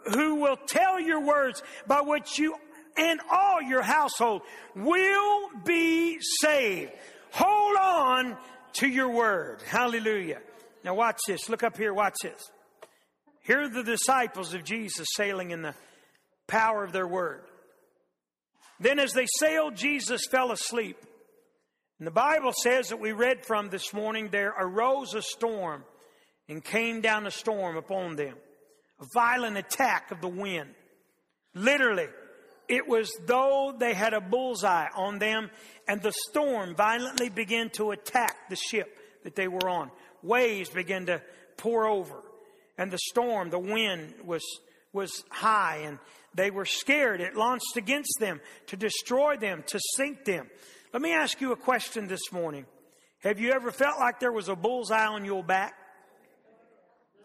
who will tell your words by which you and all your household will be saved. Hold on to your word. Hallelujah. Now watch this. Look up here. Watch this. Here are the disciples of Jesus sailing in the power of their word. Then as they sailed, Jesus fell asleep. And the Bible says that we read from this morning, there arose a storm and came down a storm upon them. A violent attack of the wind. Literally, it was though they had a bullseye on them, and the storm violently began to attack the ship that they were on. Waves began to pour over, and the storm, the wind was high, and they were scared. It launched against them to destroy them, to sink them. Let me ask you a question this morning. Have you ever felt like there was a bullseye on your back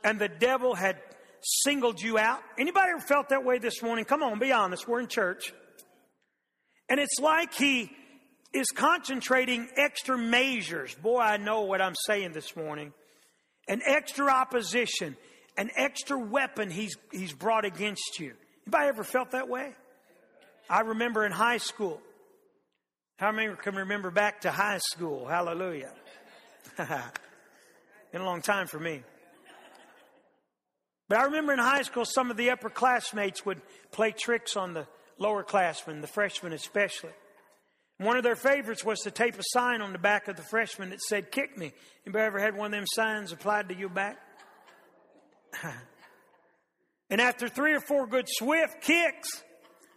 and the devil had singled you out? Anybody ever felt that way this morning? Come on, be honest. We're in church. And it's like he is concentrating extra measures. Boy, I know what I'm saying this morning. An extra opposition, an extra weapon he's brought against you. Anybody ever felt that way? I remember in high school. How many can remember back to high school? Hallelujah. Been a long time for me. But I remember in high school, some of the upper classmates would play tricks on the lower classmen, the freshmen especially. One of their favorites was to tape a sign on the back of the freshman that said, kick me. Anybody ever had one of them signs applied to your back? And after 3 or 4 good swift kicks,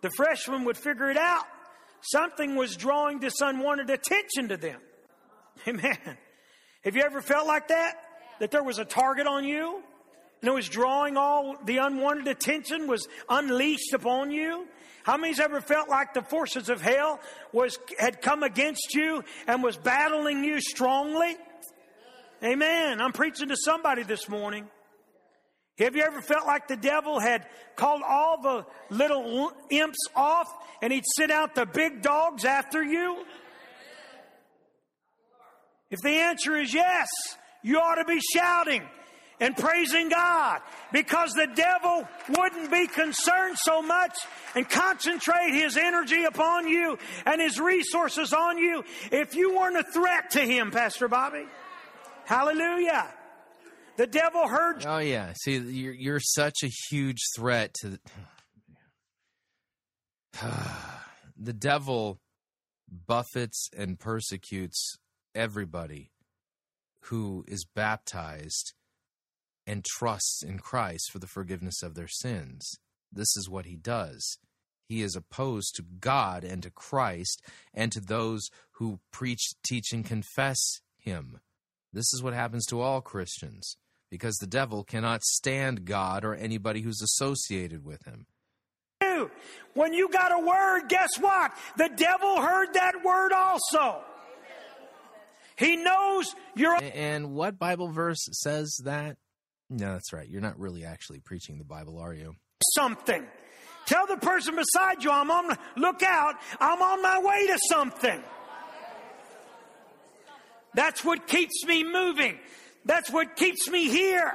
the freshman would figure it out. Something was drawing this unwanted attention to them. Amen. Have you ever felt like that? That there was a target on you? And it was drawing all the unwanted attention was unleashed upon you? How many's ever felt like the forces of hell had come against you and was battling you strongly? Amen. I'm preaching to somebody this morning. Have you ever felt like the devil had called all the little imps off and he'd sent out the big dogs after you? If the answer is yes, you ought to be shouting and praising God, because the devil wouldn't be concerned so much and concentrate his energy upon you and his resources on you if you weren't a threat to him, Pastor Bobby. Hallelujah. The devil heard you. Oh, yeah. See, you're such a huge threat to the devil buffets and persecutes everybody who is baptized and trusts in Christ for the forgiveness of their sins. This is what he does. He is opposed to God and to Christ and to those who preach, teach, and confess him. This is what happens to all Christians, because the devil cannot stand God or anybody who's associated with him. When you got a word, guess what? The devil heard that word also. He knows you're... And what Bible verse says that? No, that's right. You're not really actually preaching the Bible, are you? Something. Tell the person beside you, look out, I'm on my way to something. That's what keeps me moving. That's what keeps me here.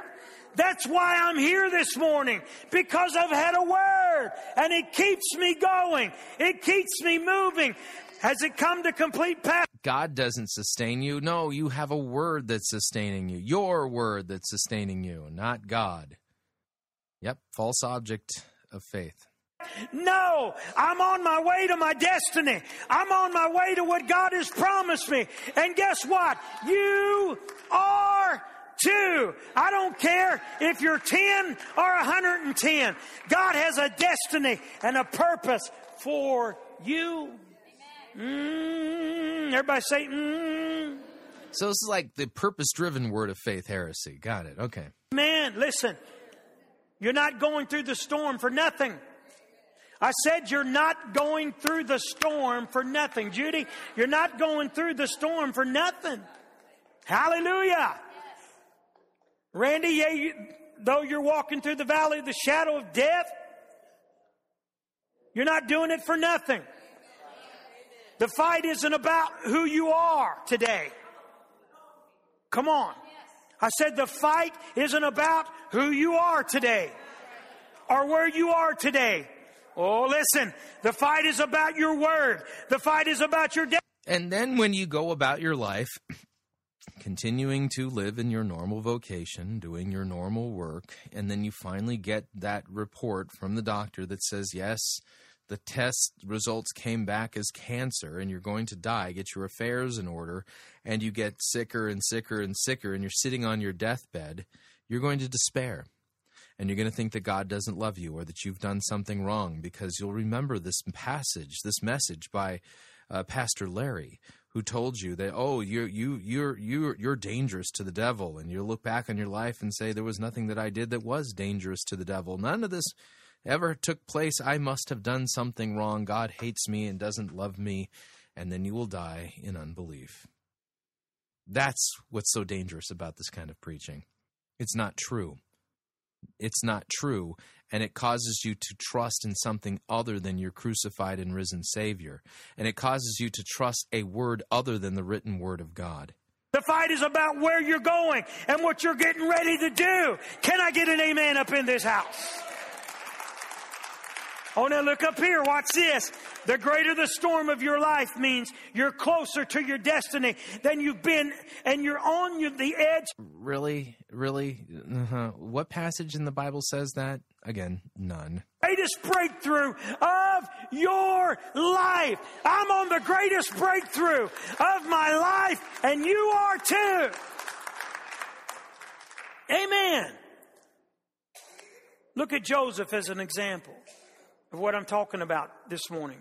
That's why I'm here this morning, because I've had a word, and it keeps me going. It keeps me moving. Has it come to complete path? God doesn't sustain you. No, you have a word that's sustaining you. Your word that's sustaining you, not God. Yep, false object of faith. No, I'm on my way to my destiny. I'm on my way to what God has promised me. And guess what? You are too. I don't care if you're 10 or 110. God has a destiny and a purpose for you. Everybody say, So this is like the purpose-driven word of faith heresy. Got it. Okay. Man, listen. You're not going through the storm for nothing. I said you're not going through the storm for nothing. Judy, you're not going through the storm for nothing. Hallelujah. Yes. Randy, though you're walking through the valley of the shadow of death, you're not doing it for nothing. The fight isn't about who you are today. Come on. I said the fight isn't about who you are today or where you are today. Oh, listen, the fight is about your word. The fight is about your death. And then when you go about your life, continuing to live in your normal vocation, doing your normal work, and then you finally get that report from the doctor that says, yes, the test results came back as cancer and you're going to die, get your affairs in order, and you get sicker and sicker and sicker, and you're sitting on your deathbed, you're going to despair. And you're going to think that God doesn't love you or that you've done something wrong, because you'll remember this passage, this message by Pastor Larry, who told you that, oh, you're dangerous to the devil. And you'll look back on your life and say, there was nothing that I did that was dangerous to the devil. None of this ever took place. I must have done something wrong. God hates me and doesn't love me. And then you will die in unbelief. That's what's so dangerous about this kind of preaching. It's not true. It's not true, and it causes you to trust in something other than your crucified and risen Savior, and it causes you to trust a word other than the written word of God. The fight is about where you're going and what you're getting ready to do. Can I get an amen up in this house? Oh, now look up here. Watch this. The greater the storm of your life means you're closer to your destiny than you've been, and you're on the edge. Really? Really? What passage in the Bible says that? Again, none. Greatest breakthrough of your life. I'm on the greatest breakthrough of my life, and you are too. Amen. Look at Joseph as an example of what I'm talking about this morning.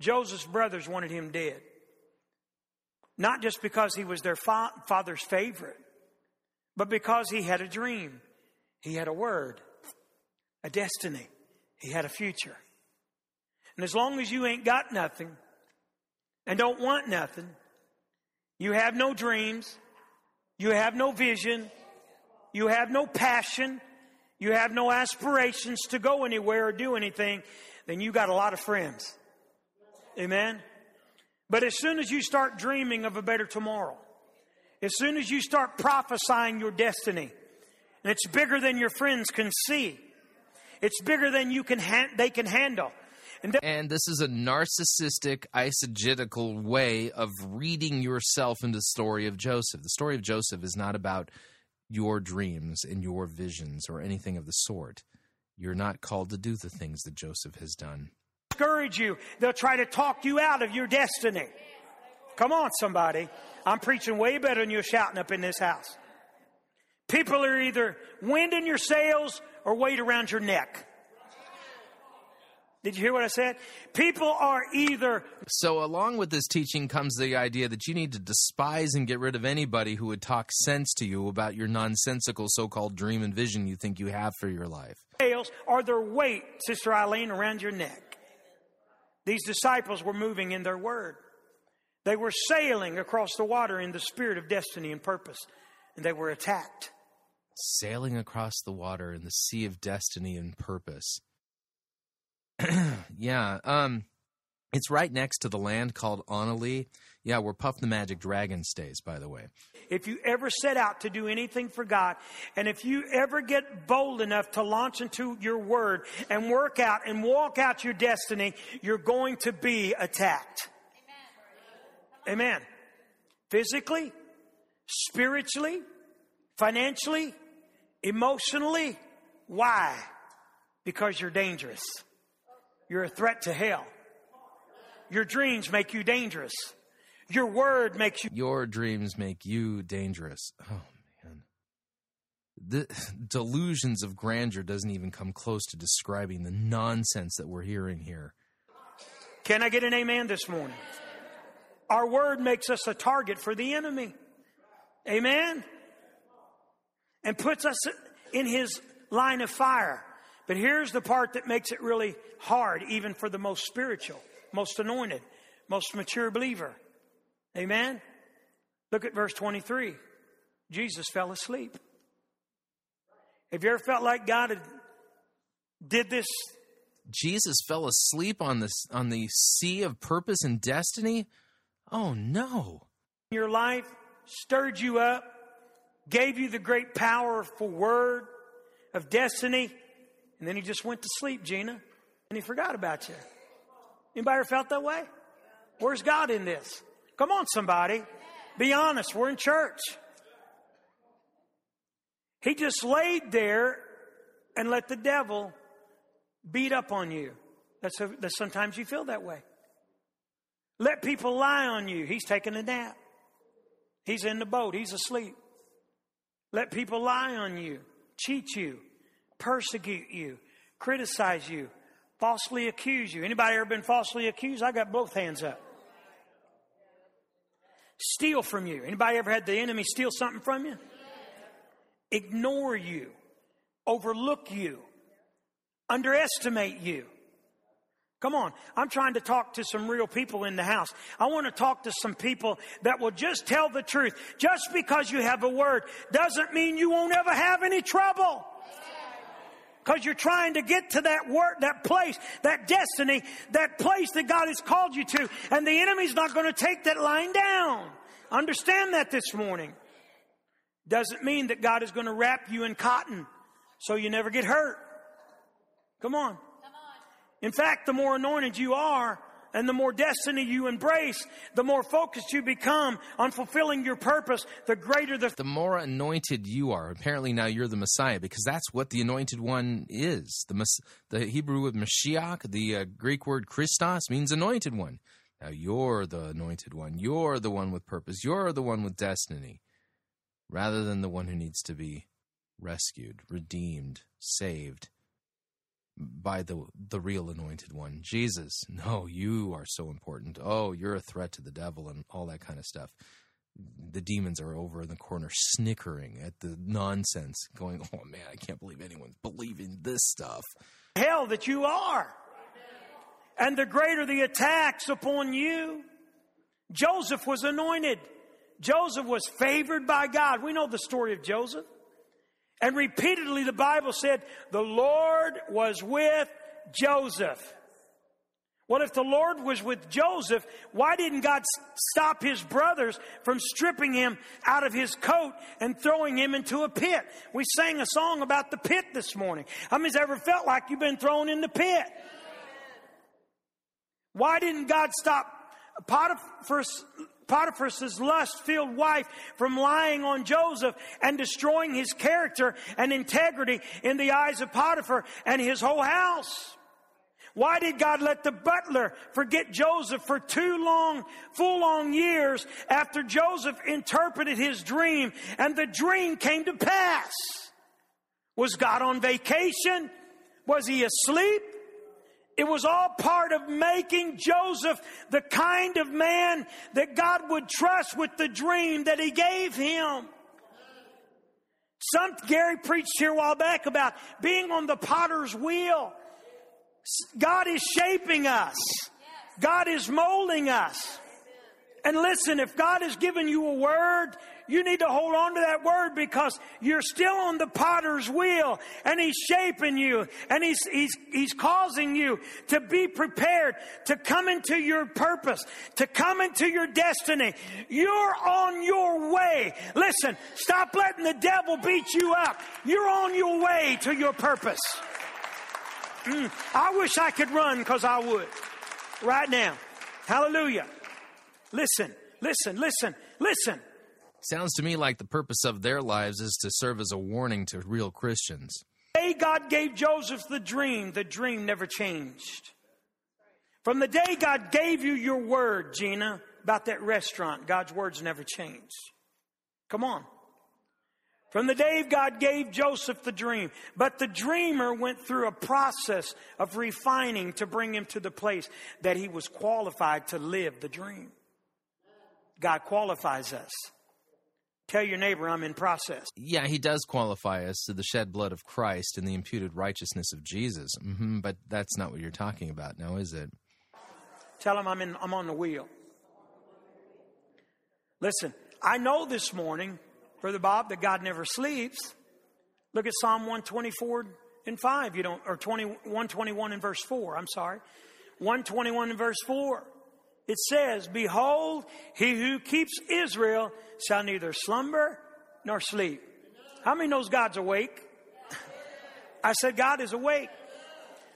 Joseph's brothers wanted him dead. Not just because he was their father's favorite, but because he had a dream. He had a word, a destiny. He had a future. And as long as you ain't got nothing and don't want nothing, you have no dreams, you have no vision, you have no passion, you have no aspirations to go anywhere or do anything, then you got a lot of friends. Amen? But as soon as you start dreaming of a better tomorrow, as soon as you start prophesying your destiny, and it's bigger than your friends can see, it's bigger than you can they can handle. And this is a narcissistic, eisegetical way of reading yourself into the story of Joseph. The story of Joseph is not about your dreams and your visions or anything of the sort. You're not called to do the things that Joseph has done. Discourage you. They'll try to talk you out of your destiny. Come on, somebody. I'm preaching way better than you're shouting up in this house. People are either wind in your sails or weight around your neck. Did you hear what I said? People are either... So along with this teaching comes the idea that you need to despise and get rid of anybody who would talk sense to you about your nonsensical so-called dream and vision you think you have for your life. Or their weight, Sister Eileen, around your neck. These disciples were moving in their word. They were sailing across the water in the spirit of destiny and purpose. And they were attacked. Sailing across the water in the sea of destiny and purpose. It's right next to the land called Annalee. Yeah, where Puff the Magic Dragon stays, by the way. If you ever set out to do anything for God, and if you ever get bold enough to launch into your word and work out and walk out your destiny, you're going to be attacked. Amen. Amen. Physically, spiritually, financially, emotionally. Why? Because you're dangerous. You're a threat to hell. Your dreams make you dangerous. Your word makes you... Your dreams make you dangerous. Oh, man. The delusions of grandeur doesn't even come close to describing the nonsense that we're hearing here. Can I get an amen this morning? Our word makes us a target for the enemy. Amen? And puts us in his line of fire. But here's the part that makes it really hard, even for the most spiritual, most anointed, most mature believer. Amen? Look at verse 23. Jesus fell asleep. Have you ever felt like God had did this? Jesus fell asleep on the sea of purpose and destiny? Oh, no. Your life stirred you up, gave you the great powerful word of destiny. And then he just went to sleep, Gina, and he forgot about you. Anybody ever felt that way? Where's God in this? Come on, somebody. Be honest. We're in church. He just laid there and let the devil beat up on you. That's sometimes you feel that way. Let people lie on you. He's taking a nap. He's in the boat. He's asleep. Let people lie on you, cheat you, persecute you, criticize you, falsely accuse you. Anybody ever been falsely accused? I got both hands up. Steal from you. Anybody ever had the enemy steal something from you? Ignore you, overlook you, underestimate you. Come on. I'm trying to talk to some real people in the house. I want to talk to some people that will just tell the truth. Just because you have a word doesn't mean you won't ever have any trouble. Because you're trying to get to that work, that place, that destiny, that place that God has called you to. And the enemy's not going to take that line down. Understand that this morning. Doesn't mean that God is going to wrap you in cotton so you never get hurt. Come on. In fact, the more anointed you are and the more destiny you embrace, the more focused you become on fulfilling your purpose, the greater the... The more anointed you are. Apparently now you're the Messiah, because that's what the anointed one is. The Hebrew word Mashiach, the Greek word Christos, means anointed one. Now you're the anointed one. You're the one with purpose. You're the one with destiny, rather than the one who needs to be rescued, redeemed, saved by the real anointed one. Jesus, no, you are so important. Oh, you're a threat to the devil and all that kind of stuff. The demons are over in the corner snickering at the nonsense, going, oh, man, I can't believe anyone's believing this stuff. Hell that you are. And the greater the attacks upon you. Joseph was anointed. Joseph was favored by God. We know the story of Joseph. And repeatedly the Bible said, the Lord was with Joseph. Well, if the Lord was with Joseph, why didn't God stop his brothers from stripping him out of his coat and throwing him into a pit? We sang a song about the pit this morning. How many's ever felt like you've been thrown in the pit? Why didn't God stop Potiphar's lust-filled wife from lying on Joseph and destroying his character and integrity in the eyes of Potiphar and his whole house? Why did God let the butler forget Joseph for full long years after Joseph interpreted his dream and the dream came to pass? Was God on vacation? Was he asleep? It was all part of making Joseph the kind of man that God would trust with the dream that he gave him. Gary preached here a while back about being on the potter's wheel. God is shaping us. God is molding us. And listen, if God has given you a word, you need to hold on to that word because you're still on the potter's wheel and he's shaping you and he's causing you to be prepared to come into your purpose, to come into your destiny. You're on your way. Listen, stop letting the devil beat you up. You're on your way to your purpose. I wish I could run because I would right now. Hallelujah. Listen. Sounds to me like the purpose of their lives is to serve as a warning to real Christians. The day God gave Joseph the dream never changed. From the day God gave you your word, Gina, about that restaurant, God's words never changed. Come on. From the day God gave Joseph the dream. But the dreamer went through a process of refining to bring him to the place that he was qualified to live the dream. God qualifies us. Tell your neighbor, I'm in process. Yeah, he does qualify us to the shed blood of Christ and the imputed righteousness of Jesus. But that's not what you're talking about now, is it? Tell him I'm on the wheel. Listen, I know this morning, Brother Bob, that God never sleeps. Look at Psalm 124 and 5. You don't, or 121 and verse 4. I'm sorry. 121 and verse 4. It says, behold, he who keeps Israel shall neither slumber nor sleep. How many knows God's awake? I said, God is awake.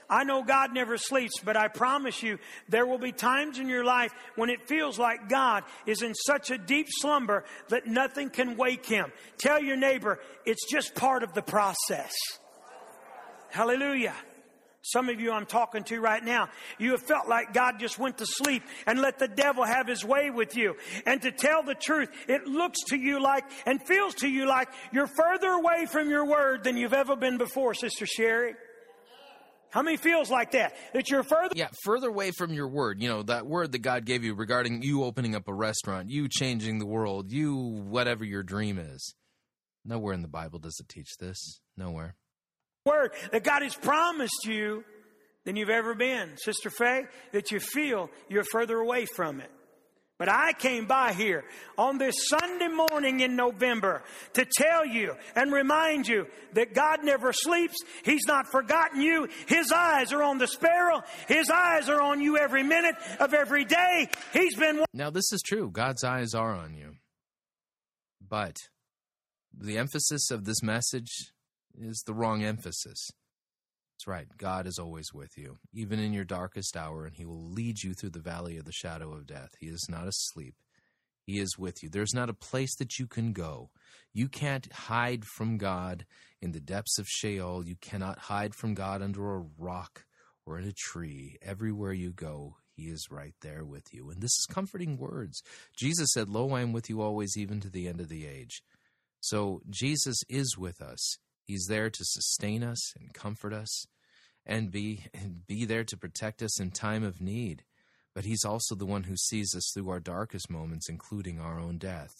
I know God never sleeps, but I promise you, there will be times in your life when it feels like God is in such a deep slumber that nothing can wake him. Tell your neighbor, it's just part of the process. Hallelujah. Some of you I'm talking to right now, you have felt like God just went to sleep and let the devil have his way with you. And to tell the truth, it looks to you like and feels to you like you're further away from your word than you've ever been before, Sister Sherry. How many feels like that? That you're further... Yeah, further away from your word. You know, that word that God gave you regarding you opening up a restaurant, you changing the world, you whatever your dream is. Nowhere in the Bible does it teach this. Nowhere. Word that God has promised you than you've ever been, Sister Faye, that you feel you're further away from it. But I came by here on this Sunday morning in November to tell you and remind you that God never sleeps. He's not forgotten you. His eyes are on the sparrow. His eyes are on you every minute of every day. He's been... Now, this is true. God's eyes are on you. But the emphasis of this message is the wrong emphasis. That's right. God is always with you, even in your darkest hour, and he will lead you through the valley of the shadow of death. He is not asleep. He is with you. There's not a place that you can go. You can't hide from God in the depths of Sheol. You cannot hide from God under a rock or in a tree. Everywhere you go, he is right there with you. And this is comforting words. Jesus said, lo, I am with you always, even to the end of the age. So Jesus is with us. He's there to sustain us and comfort us and be there to protect us in time of need. But he's also the one who sees us through our darkest moments, including our own death.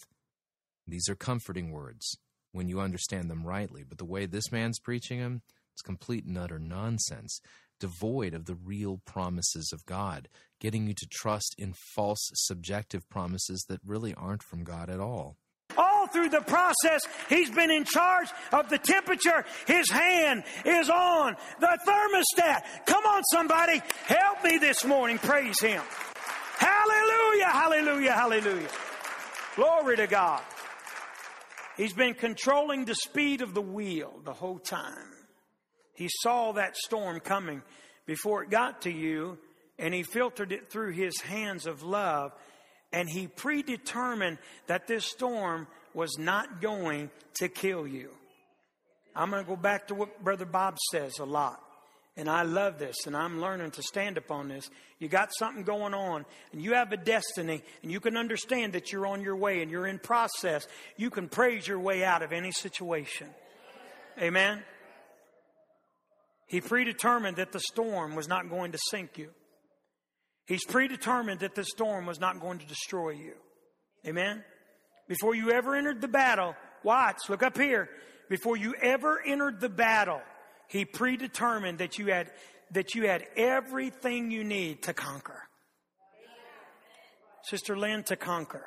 These are comforting words when you understand them rightly, but the way this man's preaching them, it's complete and utter nonsense, devoid of the real promises of God, getting you to trust in false subjective promises that really aren't from God at all. All through the process, he's been in charge of the temperature. His hand is on the thermostat. Come on, somebody, help me this morning. Praise him. Hallelujah, hallelujah, hallelujah. Glory to God. He's been controlling the speed of the wheel the whole time. He saw that storm coming before it got to you, and he filtered it through his hands of love, and he predetermined that this storm was not going to kill you. I'm going to go back to what Brother Bob says a lot, and I love this, and I'm learning to stand upon this. You got something going on, and you have a destiny, and you can understand that you're on your way, and you're in process. You can praise your way out of any situation. Amen? He predetermined that the storm was not going to sink you. He's predetermined that the storm was not going to destroy you. Amen? Before you ever entered the battle, watch, look up here. Before you ever entered the battle, he predetermined that you had everything you need to conquer. Sister Lynn, to conquer.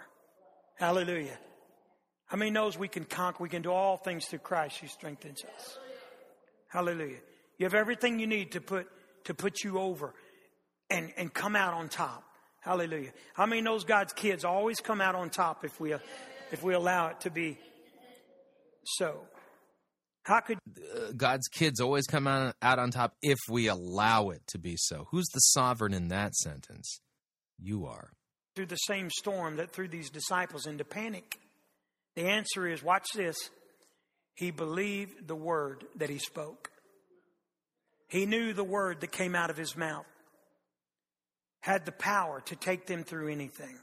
Hallelujah. How many knows we can conquer? We can do all things through Christ who strengthens us. Hallelujah. You have everything you need to put you over and come out on top. Hallelujah. How many knows God's kids always come out on top if we allow it to be so? How could God's kids always come out on top if we allow it to be so? Who's the sovereign in that sentence? You are. Through the same storm that threw these disciples into panic. The answer is, watch this. He believed the word that he spoke. He knew the word that came out of his mouth had the power to take them through anything.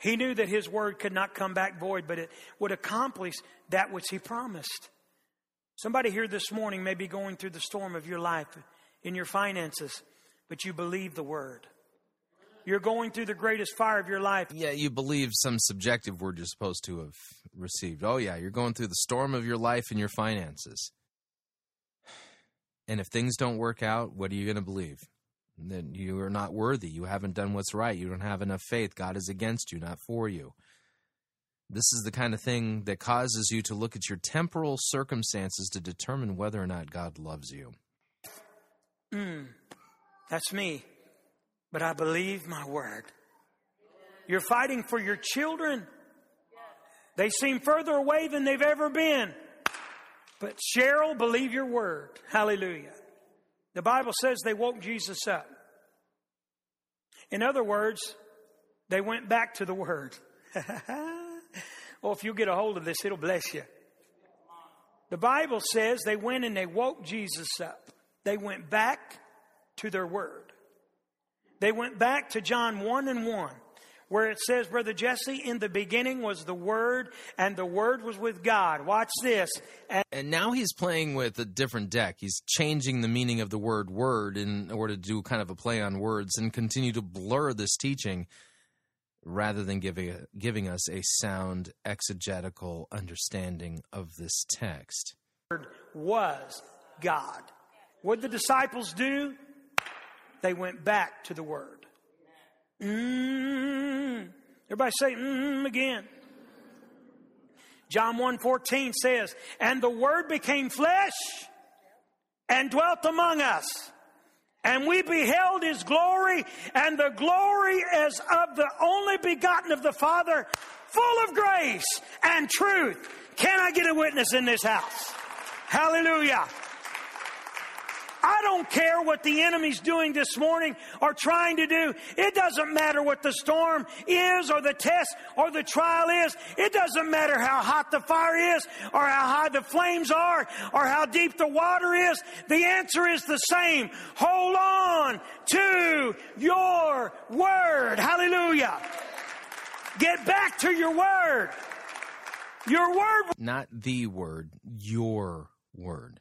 He knew that his word could not come back void, but it would accomplish that which he promised. Somebody here this morning may be going through the storm of your life, in your finances, but you believe the word. You're going through the greatest fire of your life. Yeah, you believe some subjective word you're supposed to have received. Oh, yeah, you're going through the storm of your life and your finances. And if things don't work out, what are you going to believe? Then you are not worthy. You haven't done what's right. You don't have enough faith. God is against you, not for you. This is the kind of thing that causes you to look at your temporal circumstances to determine whether or not God loves you. That's me. But I believe my word. You're fighting for your children. They seem further away than they've ever been. But Cheryl, believe your word. Hallelujah. The Bible says they woke Jesus up. In other words, they went back to the word. Well, if you get a hold of this, it'll bless you. The Bible says they went and they woke Jesus up. They went back to their word. They went back to John 1:1. Where it says, Brother Jesse, in the beginning was the Word, and the Word was with God. Watch this. And now he's playing with a different deck. He's changing the meaning of the word word in order to do kind of a play on words and continue to blur this teaching rather than giving us a sound exegetical understanding of this text. The Word was God. What did the disciples do? They went back to the Word. Everybody say again. John 1:14 says, and the word became flesh and dwelt among us, and we beheld his glory, and the glory as of the only begotten of the Father, full of grace and truth. Can I get a witness in this house? Hallelujah. I don't care what the enemy's doing this morning or trying to do. It doesn't matter what the storm is or the test or the trial is. It doesn't matter how hot the fire is or how high the flames are or how deep the water is. The answer is the same. Hold on to your word. Hallelujah. Get back to your word. Your word. Not the word, your word.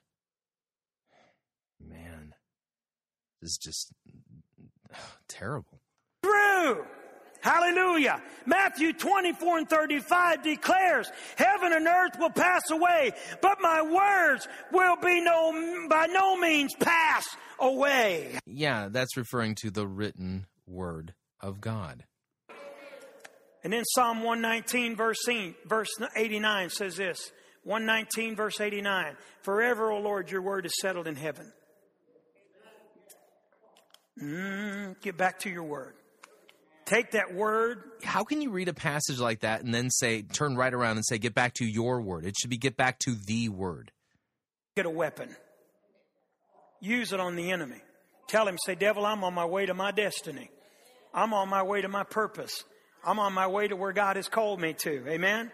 Man, this is just terrible. Brew! Hallelujah. Matthew 24:35 declares, heaven and earth will pass away, but my words will be by no means pass away. Yeah, that's referring to the written word of God. And then Psalm 119 verse 89 says this, 119 verse 89, forever, O Lord, your word is settled in heaven. Get back to your word. Take that word. How can you read a passage like that and then say, turn right around and say, get back to your word? It should be get back to the word. Get a weapon. Use it on the enemy. Tell him, say, devil, I'm on my way to my destiny. I'm on my way to my purpose. I'm on my way to where God has called me to. Amen?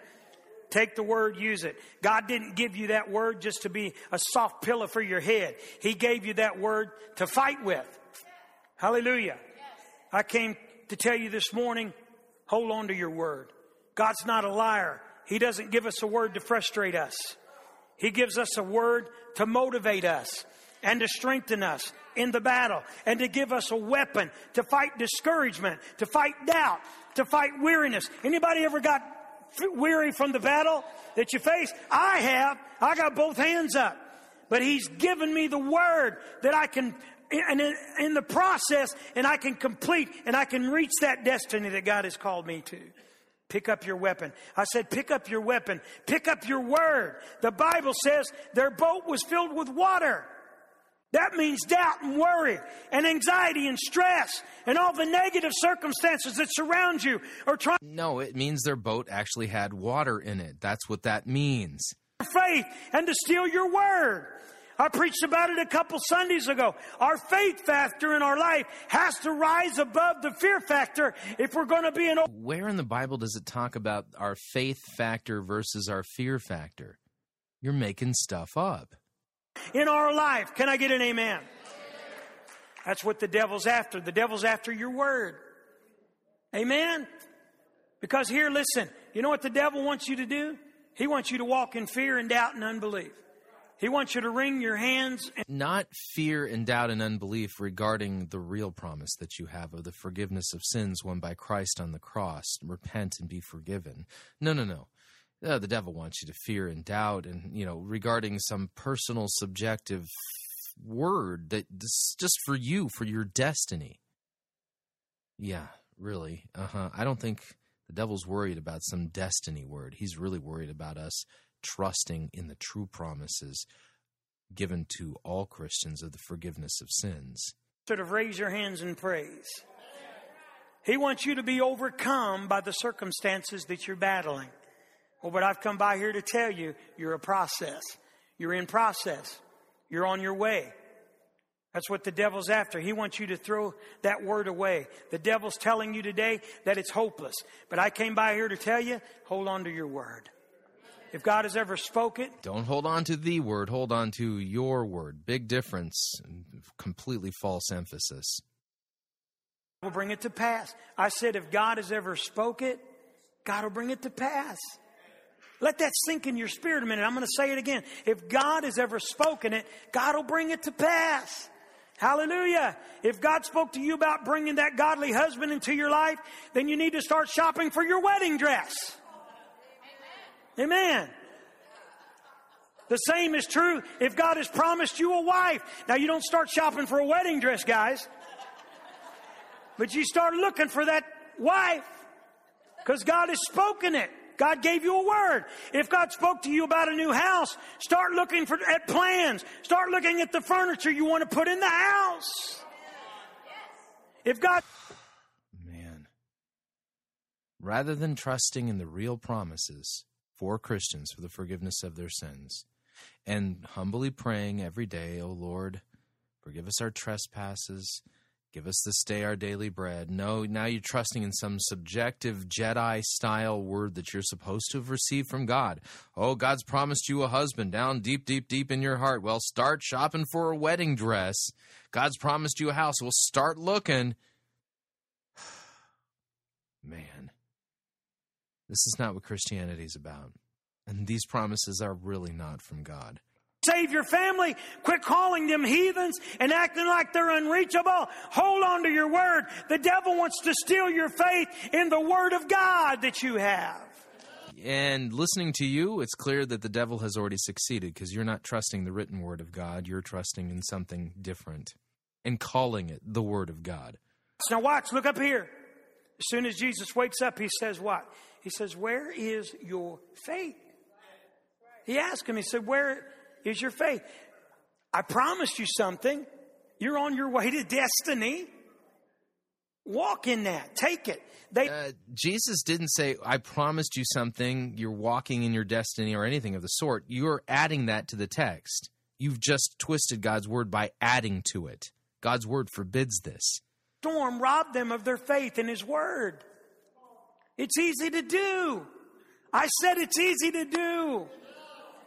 Take the word, use it. God didn't give you that word just to be a soft pillow for your head. He gave you that word to fight with. Hallelujah. I came to tell you this morning, hold on to your word. God's not a liar. He doesn't give us a word to frustrate us. He gives us a word to motivate us and to strengthen us in the battle and to give us a weapon to fight discouragement, to fight doubt, to fight weariness. Anybody ever got weary from the battle that you face? I have. I got both hands up. But He's given me the word that I can... And in the process, and I can complete, and I can reach that destiny that God has called me to. Pick up your weapon. I said, pick up your weapon. Pick up your word. The Bible says their boat was filled with water. That means doubt and worry and anxiety and stress and all the negative circumstances that surround you. No, it means their boat actually had water in it. That's what that means. Faith and to steal your word. I preached about it a couple Sundays ago. Our faith factor in our life has to rise above the fear factor if we're going to be an... Where in the Bible does it talk about our faith factor versus our fear factor? You're making stuff up. In our life. Can I get an amen? That's what the devil's after. The devil's after your word. Amen? Because here, listen, you know what the devil wants you to do? He wants you to walk in fear and doubt and unbelief. He wants you to wring your hands. Not fear and doubt and unbelief regarding the real promise that you have of the forgiveness of sins won by Christ on the cross. Repent and be forgiven. No. The devil wants you to fear and doubt and, regarding some personal subjective word that's just for you, for your destiny. Yeah, really. I don't think the devil's worried about some destiny word. He's really worried about us trusting in the true promises given to all Christians of the forgiveness of sins. Sort of raise your hands in praise. He wants you to be overcome by the circumstances that you're battling. Well, but I've come by here to tell you, you're a process. You're in process. You're on your way. That's what the devil's after. He wants you to throw that word away. The devil's telling you today that it's hopeless. But I came by here to tell you, hold on to your word. If God has ever spoken... Don't hold on to the word. Hold on to your word. Big difference. Completely false emphasis. We'll bring it to pass. I said if God has ever spoken, God will bring it to pass. Let that sink in your spirit a minute. I'm going to say it again. If God has ever spoken it, God will bring it to pass. Hallelujah. If God spoke to you about bringing that godly husband into your life, then you need to start shopping for your wedding dress. Amen. The same is true if God has promised you a wife. Now, you don't start shopping for a wedding dress, guys. But you start looking for that wife because God has spoken it. God gave you a word. If God spoke to you about a new house, start looking at plans. Start looking at the furniture you want to put in the house. If God... Man. Rather than trusting in the real promises... for Christians for the forgiveness of their sins, and humbly praying every day, O Lord, forgive us our trespasses, give us this day our daily bread. No, now you're trusting in some subjective Jedi-style word that you're supposed to have received from God. Oh, God's promised you a husband down deep, deep, deep in your heart. Well, start shopping for a wedding dress. God's promised you a house. Well, start looking. Man. This is not what Christianity is about, and these promises are really not from God. Save your family. Quit calling them heathens and acting like they're unreachable. Hold on to your word. The devil wants to steal your faith in the word of God that you have. And listening to you, it's clear that the devil has already succeeded because you're not trusting the written word of God. You're trusting in something different and calling it the word of God. Now watch, look up here. As soon as Jesus wakes up, he says what? He says, where is your faith? He asked him, he said, where is your faith? I promised you something. You're on your way to destiny. Walk in that. Take it. Jesus didn't say, I promised you something. You're walking in your destiny or anything of the sort. You're adding that to the text. You've just twisted God's word by adding to it. God's word forbids this. Storm robbed them of their faith in his word. It's easy to do. I said it's easy to do.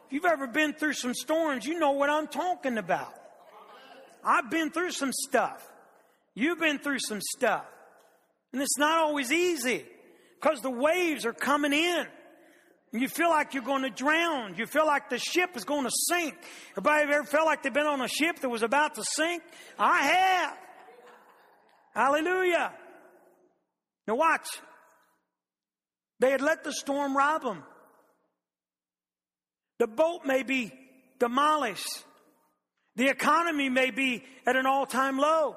If you've ever been through some storms, you know what I'm talking about. I've been through some stuff. You've been through some stuff. And it's not always easy because the waves are coming in. And you feel like you're going to drown. You feel like the ship is going to sink. Everybody ever felt like they've been on a ship that was about to sink? I have. Hallelujah. Now watch. They had let the storm rob them. The boat may be demolished. The economy may be at an all-time low.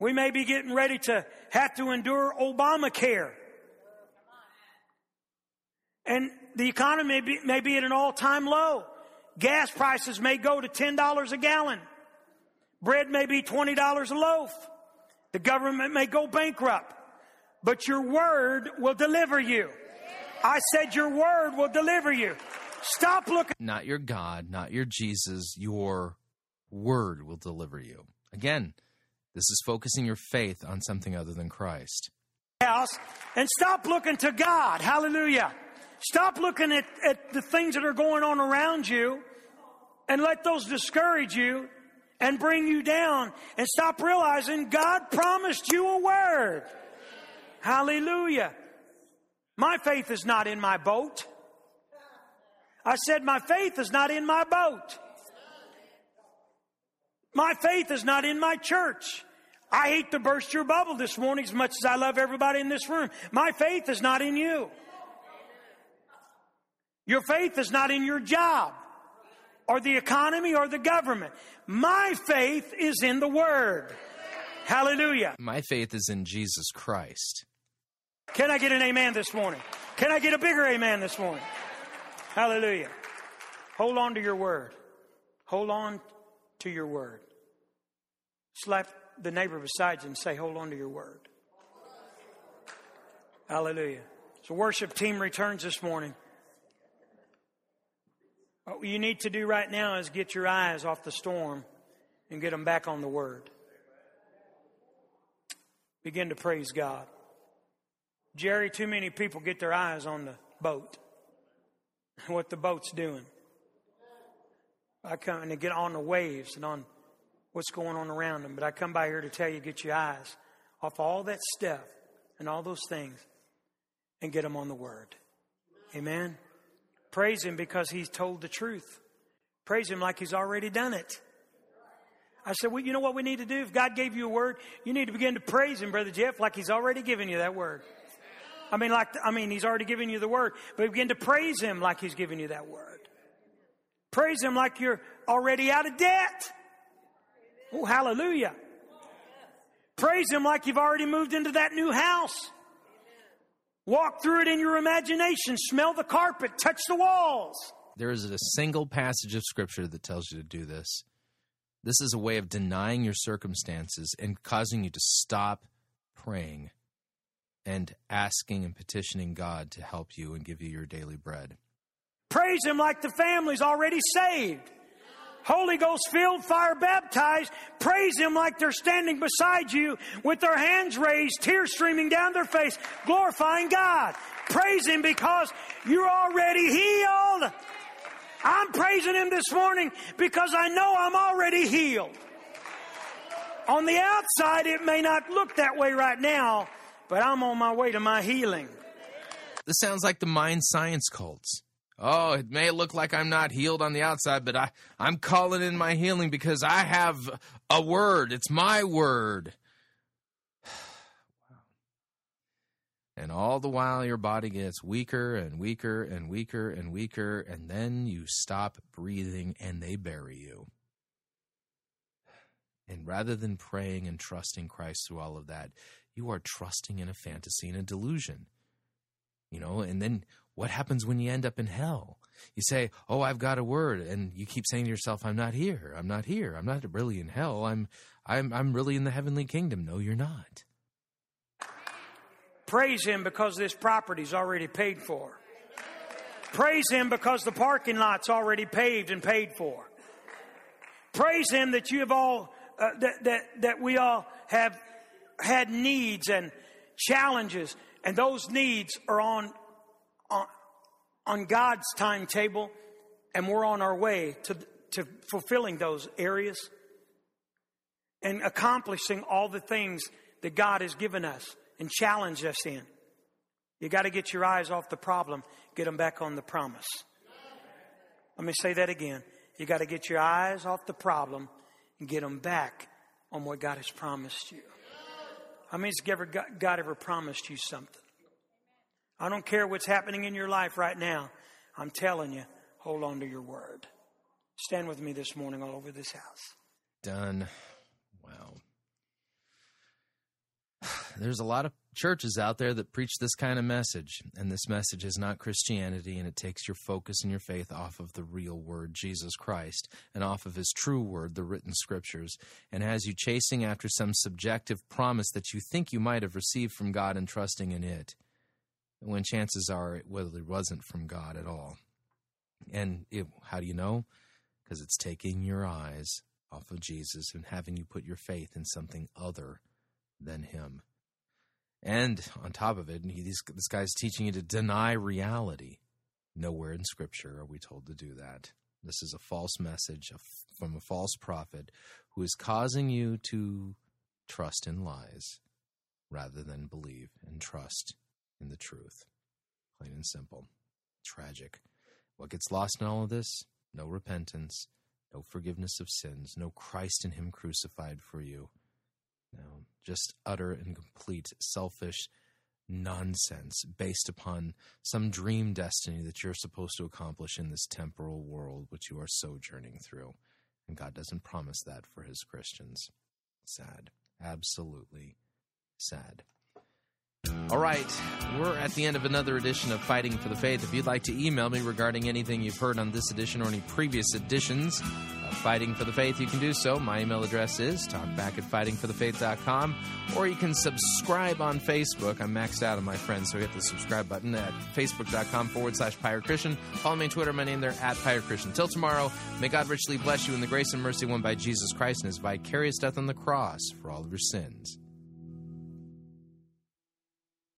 We may be getting ready to have to endure Obamacare. And the economy may be at an all-time low. Gas prices may go to $10 a gallon. Bread may be $20 a loaf. The government may go bankrupt. But your word will deliver you. I said your word will deliver you. Stop looking. Not your God, not your Jesus. Your word will deliver you. Again, this is focusing your faith on something other than Christ. House, and stop looking to God. Hallelujah. Stop looking at the things that are going on around you and let those discourage you and bring you down. And stop realizing God promised you a word. Hallelujah. My faith is not in my boat. I said my faith is not in my boat. My faith is not in my church. I hate to burst your bubble this morning as much as I love everybody in this room. My faith is not in you. Your faith is not in your job or the economy or the government. My faith is in the Word. Hallelujah. My faith is in Jesus Christ. Can I get an amen this morning? Can I get a bigger amen this morning? Hallelujah. Hold on to your Word. Hold on to your word. Slap the neighbor beside you and say, hold on to your word. Hallelujah. So worship team returns this morning. What you need to do right now is get your eyes off the storm and get them back on the word. Begin to praise God. Jerry, too many people get their eyes on the boat and what the boat's doing. I come and get on the waves and on what's going on around them. But I come by here to tell you, get your eyes off all that stuff and all those things and get them on the Word. Amen. Praise Him because He's told the truth. Praise Him like He's already done it. I said, well, you know what we need to do? If God gave you a word, you need to begin to praise Him, Brother Jeff, like He's already given you that word. He's already given you the word. But begin to praise Him like He's given you that word. Praise Him like you're already out of debt. Oh, hallelujah. Praise Him like you've already moved into that new house. Walk through it in your imagination. Smell the carpet. Touch the walls. There isn't a single passage of Scripture that tells you to do this. This is a way of denying your circumstances and causing you to stop praying and asking and petitioning God to help you and give you your daily bread. Praise Him like the family's already saved. Holy Ghost filled, fire baptized. Praise Him like they're standing beside you with their hands raised, tears streaming down their face, glorifying God. Praise Him because you're already healed. I'm praising Him this morning because I know I'm already healed. On the outside, it may not look that way right now, but I'm on my way to my healing. This sounds like the mind science cults. Oh, it may look like I'm not healed on the outside, but I'm calling in my healing because I have a word. It's my word. Wow. And all the while, your body gets weaker and weaker and weaker and weaker, and then you stop breathing and they bury you. And rather than praying and trusting Christ through all of that, you are trusting in a fantasy and a delusion. You know, and then what happens when you end up in hell? You say, oh, I've got a word. And you keep saying to yourself, I'm not here. I'm not here. I'm not really in hell. I'm really in the heavenly kingdom. No, you're not. Praise him because this property's already paid for. Praise him because the parking lot's already paved and paid for. Praise him that you have all, that we all have had needs and challenges. And those needs are on God's timetable, and we're on our way to fulfilling those areas and accomplishing all the things that God has given us and challenged us in. You got to get your eyes off the problem, get them back on the promise. Let me say that again. You got to get your eyes off the problem and get them back on what God has promised you. How many has God ever promised you something? I don't care what's happening in your life right now. I'm telling you, hold on to your word. Stand with me this morning all over this house. Done. Wow. There's a lot of churches out there that preach this kind of message, and this message is not Christianity, and it takes your focus and your faith off of the real word, Jesus Christ, and off of his true word, the written scriptures, and has you chasing after some subjective promise that you think you might have received from God and trusting in it, when chances are it really wasn't from God at all. And how do you know? Because it's taking your eyes off of Jesus and having you put your faith in something other than him. And on top of it, this guy's teaching you to deny reality. Nowhere in Scripture are we told to do that. This is a false message from a false prophet who is causing you to trust in lies rather than believe and trust in the truth. Plain and simple. Tragic. What gets lost in all of this? No repentance, no forgiveness of sins, no Christ in him crucified for you. No, just utter and complete selfish nonsense based upon some dream destiny that you're supposed to accomplish in this temporal world which you are sojourning through. And God doesn't promise that for his Christians. Sad. Absolutely sad. All right, we're at the end of another edition of Fighting for the Faith. If you'd like to email me regarding anything you've heard on this edition or any previous editions of Fighting for the Faith, you can do so. My email address is talkback@fightingforthefaith.com, or you can subscribe on Facebook. I'm maxed out on my friends, so hit the subscribe button at facebook.com/Pirate Christian. Follow me on Twitter. My name there, @Pirate Christian. Till tomorrow, may God richly bless you in the grace and mercy won by Jesus Christ and his vicarious death on the cross for all of your sins.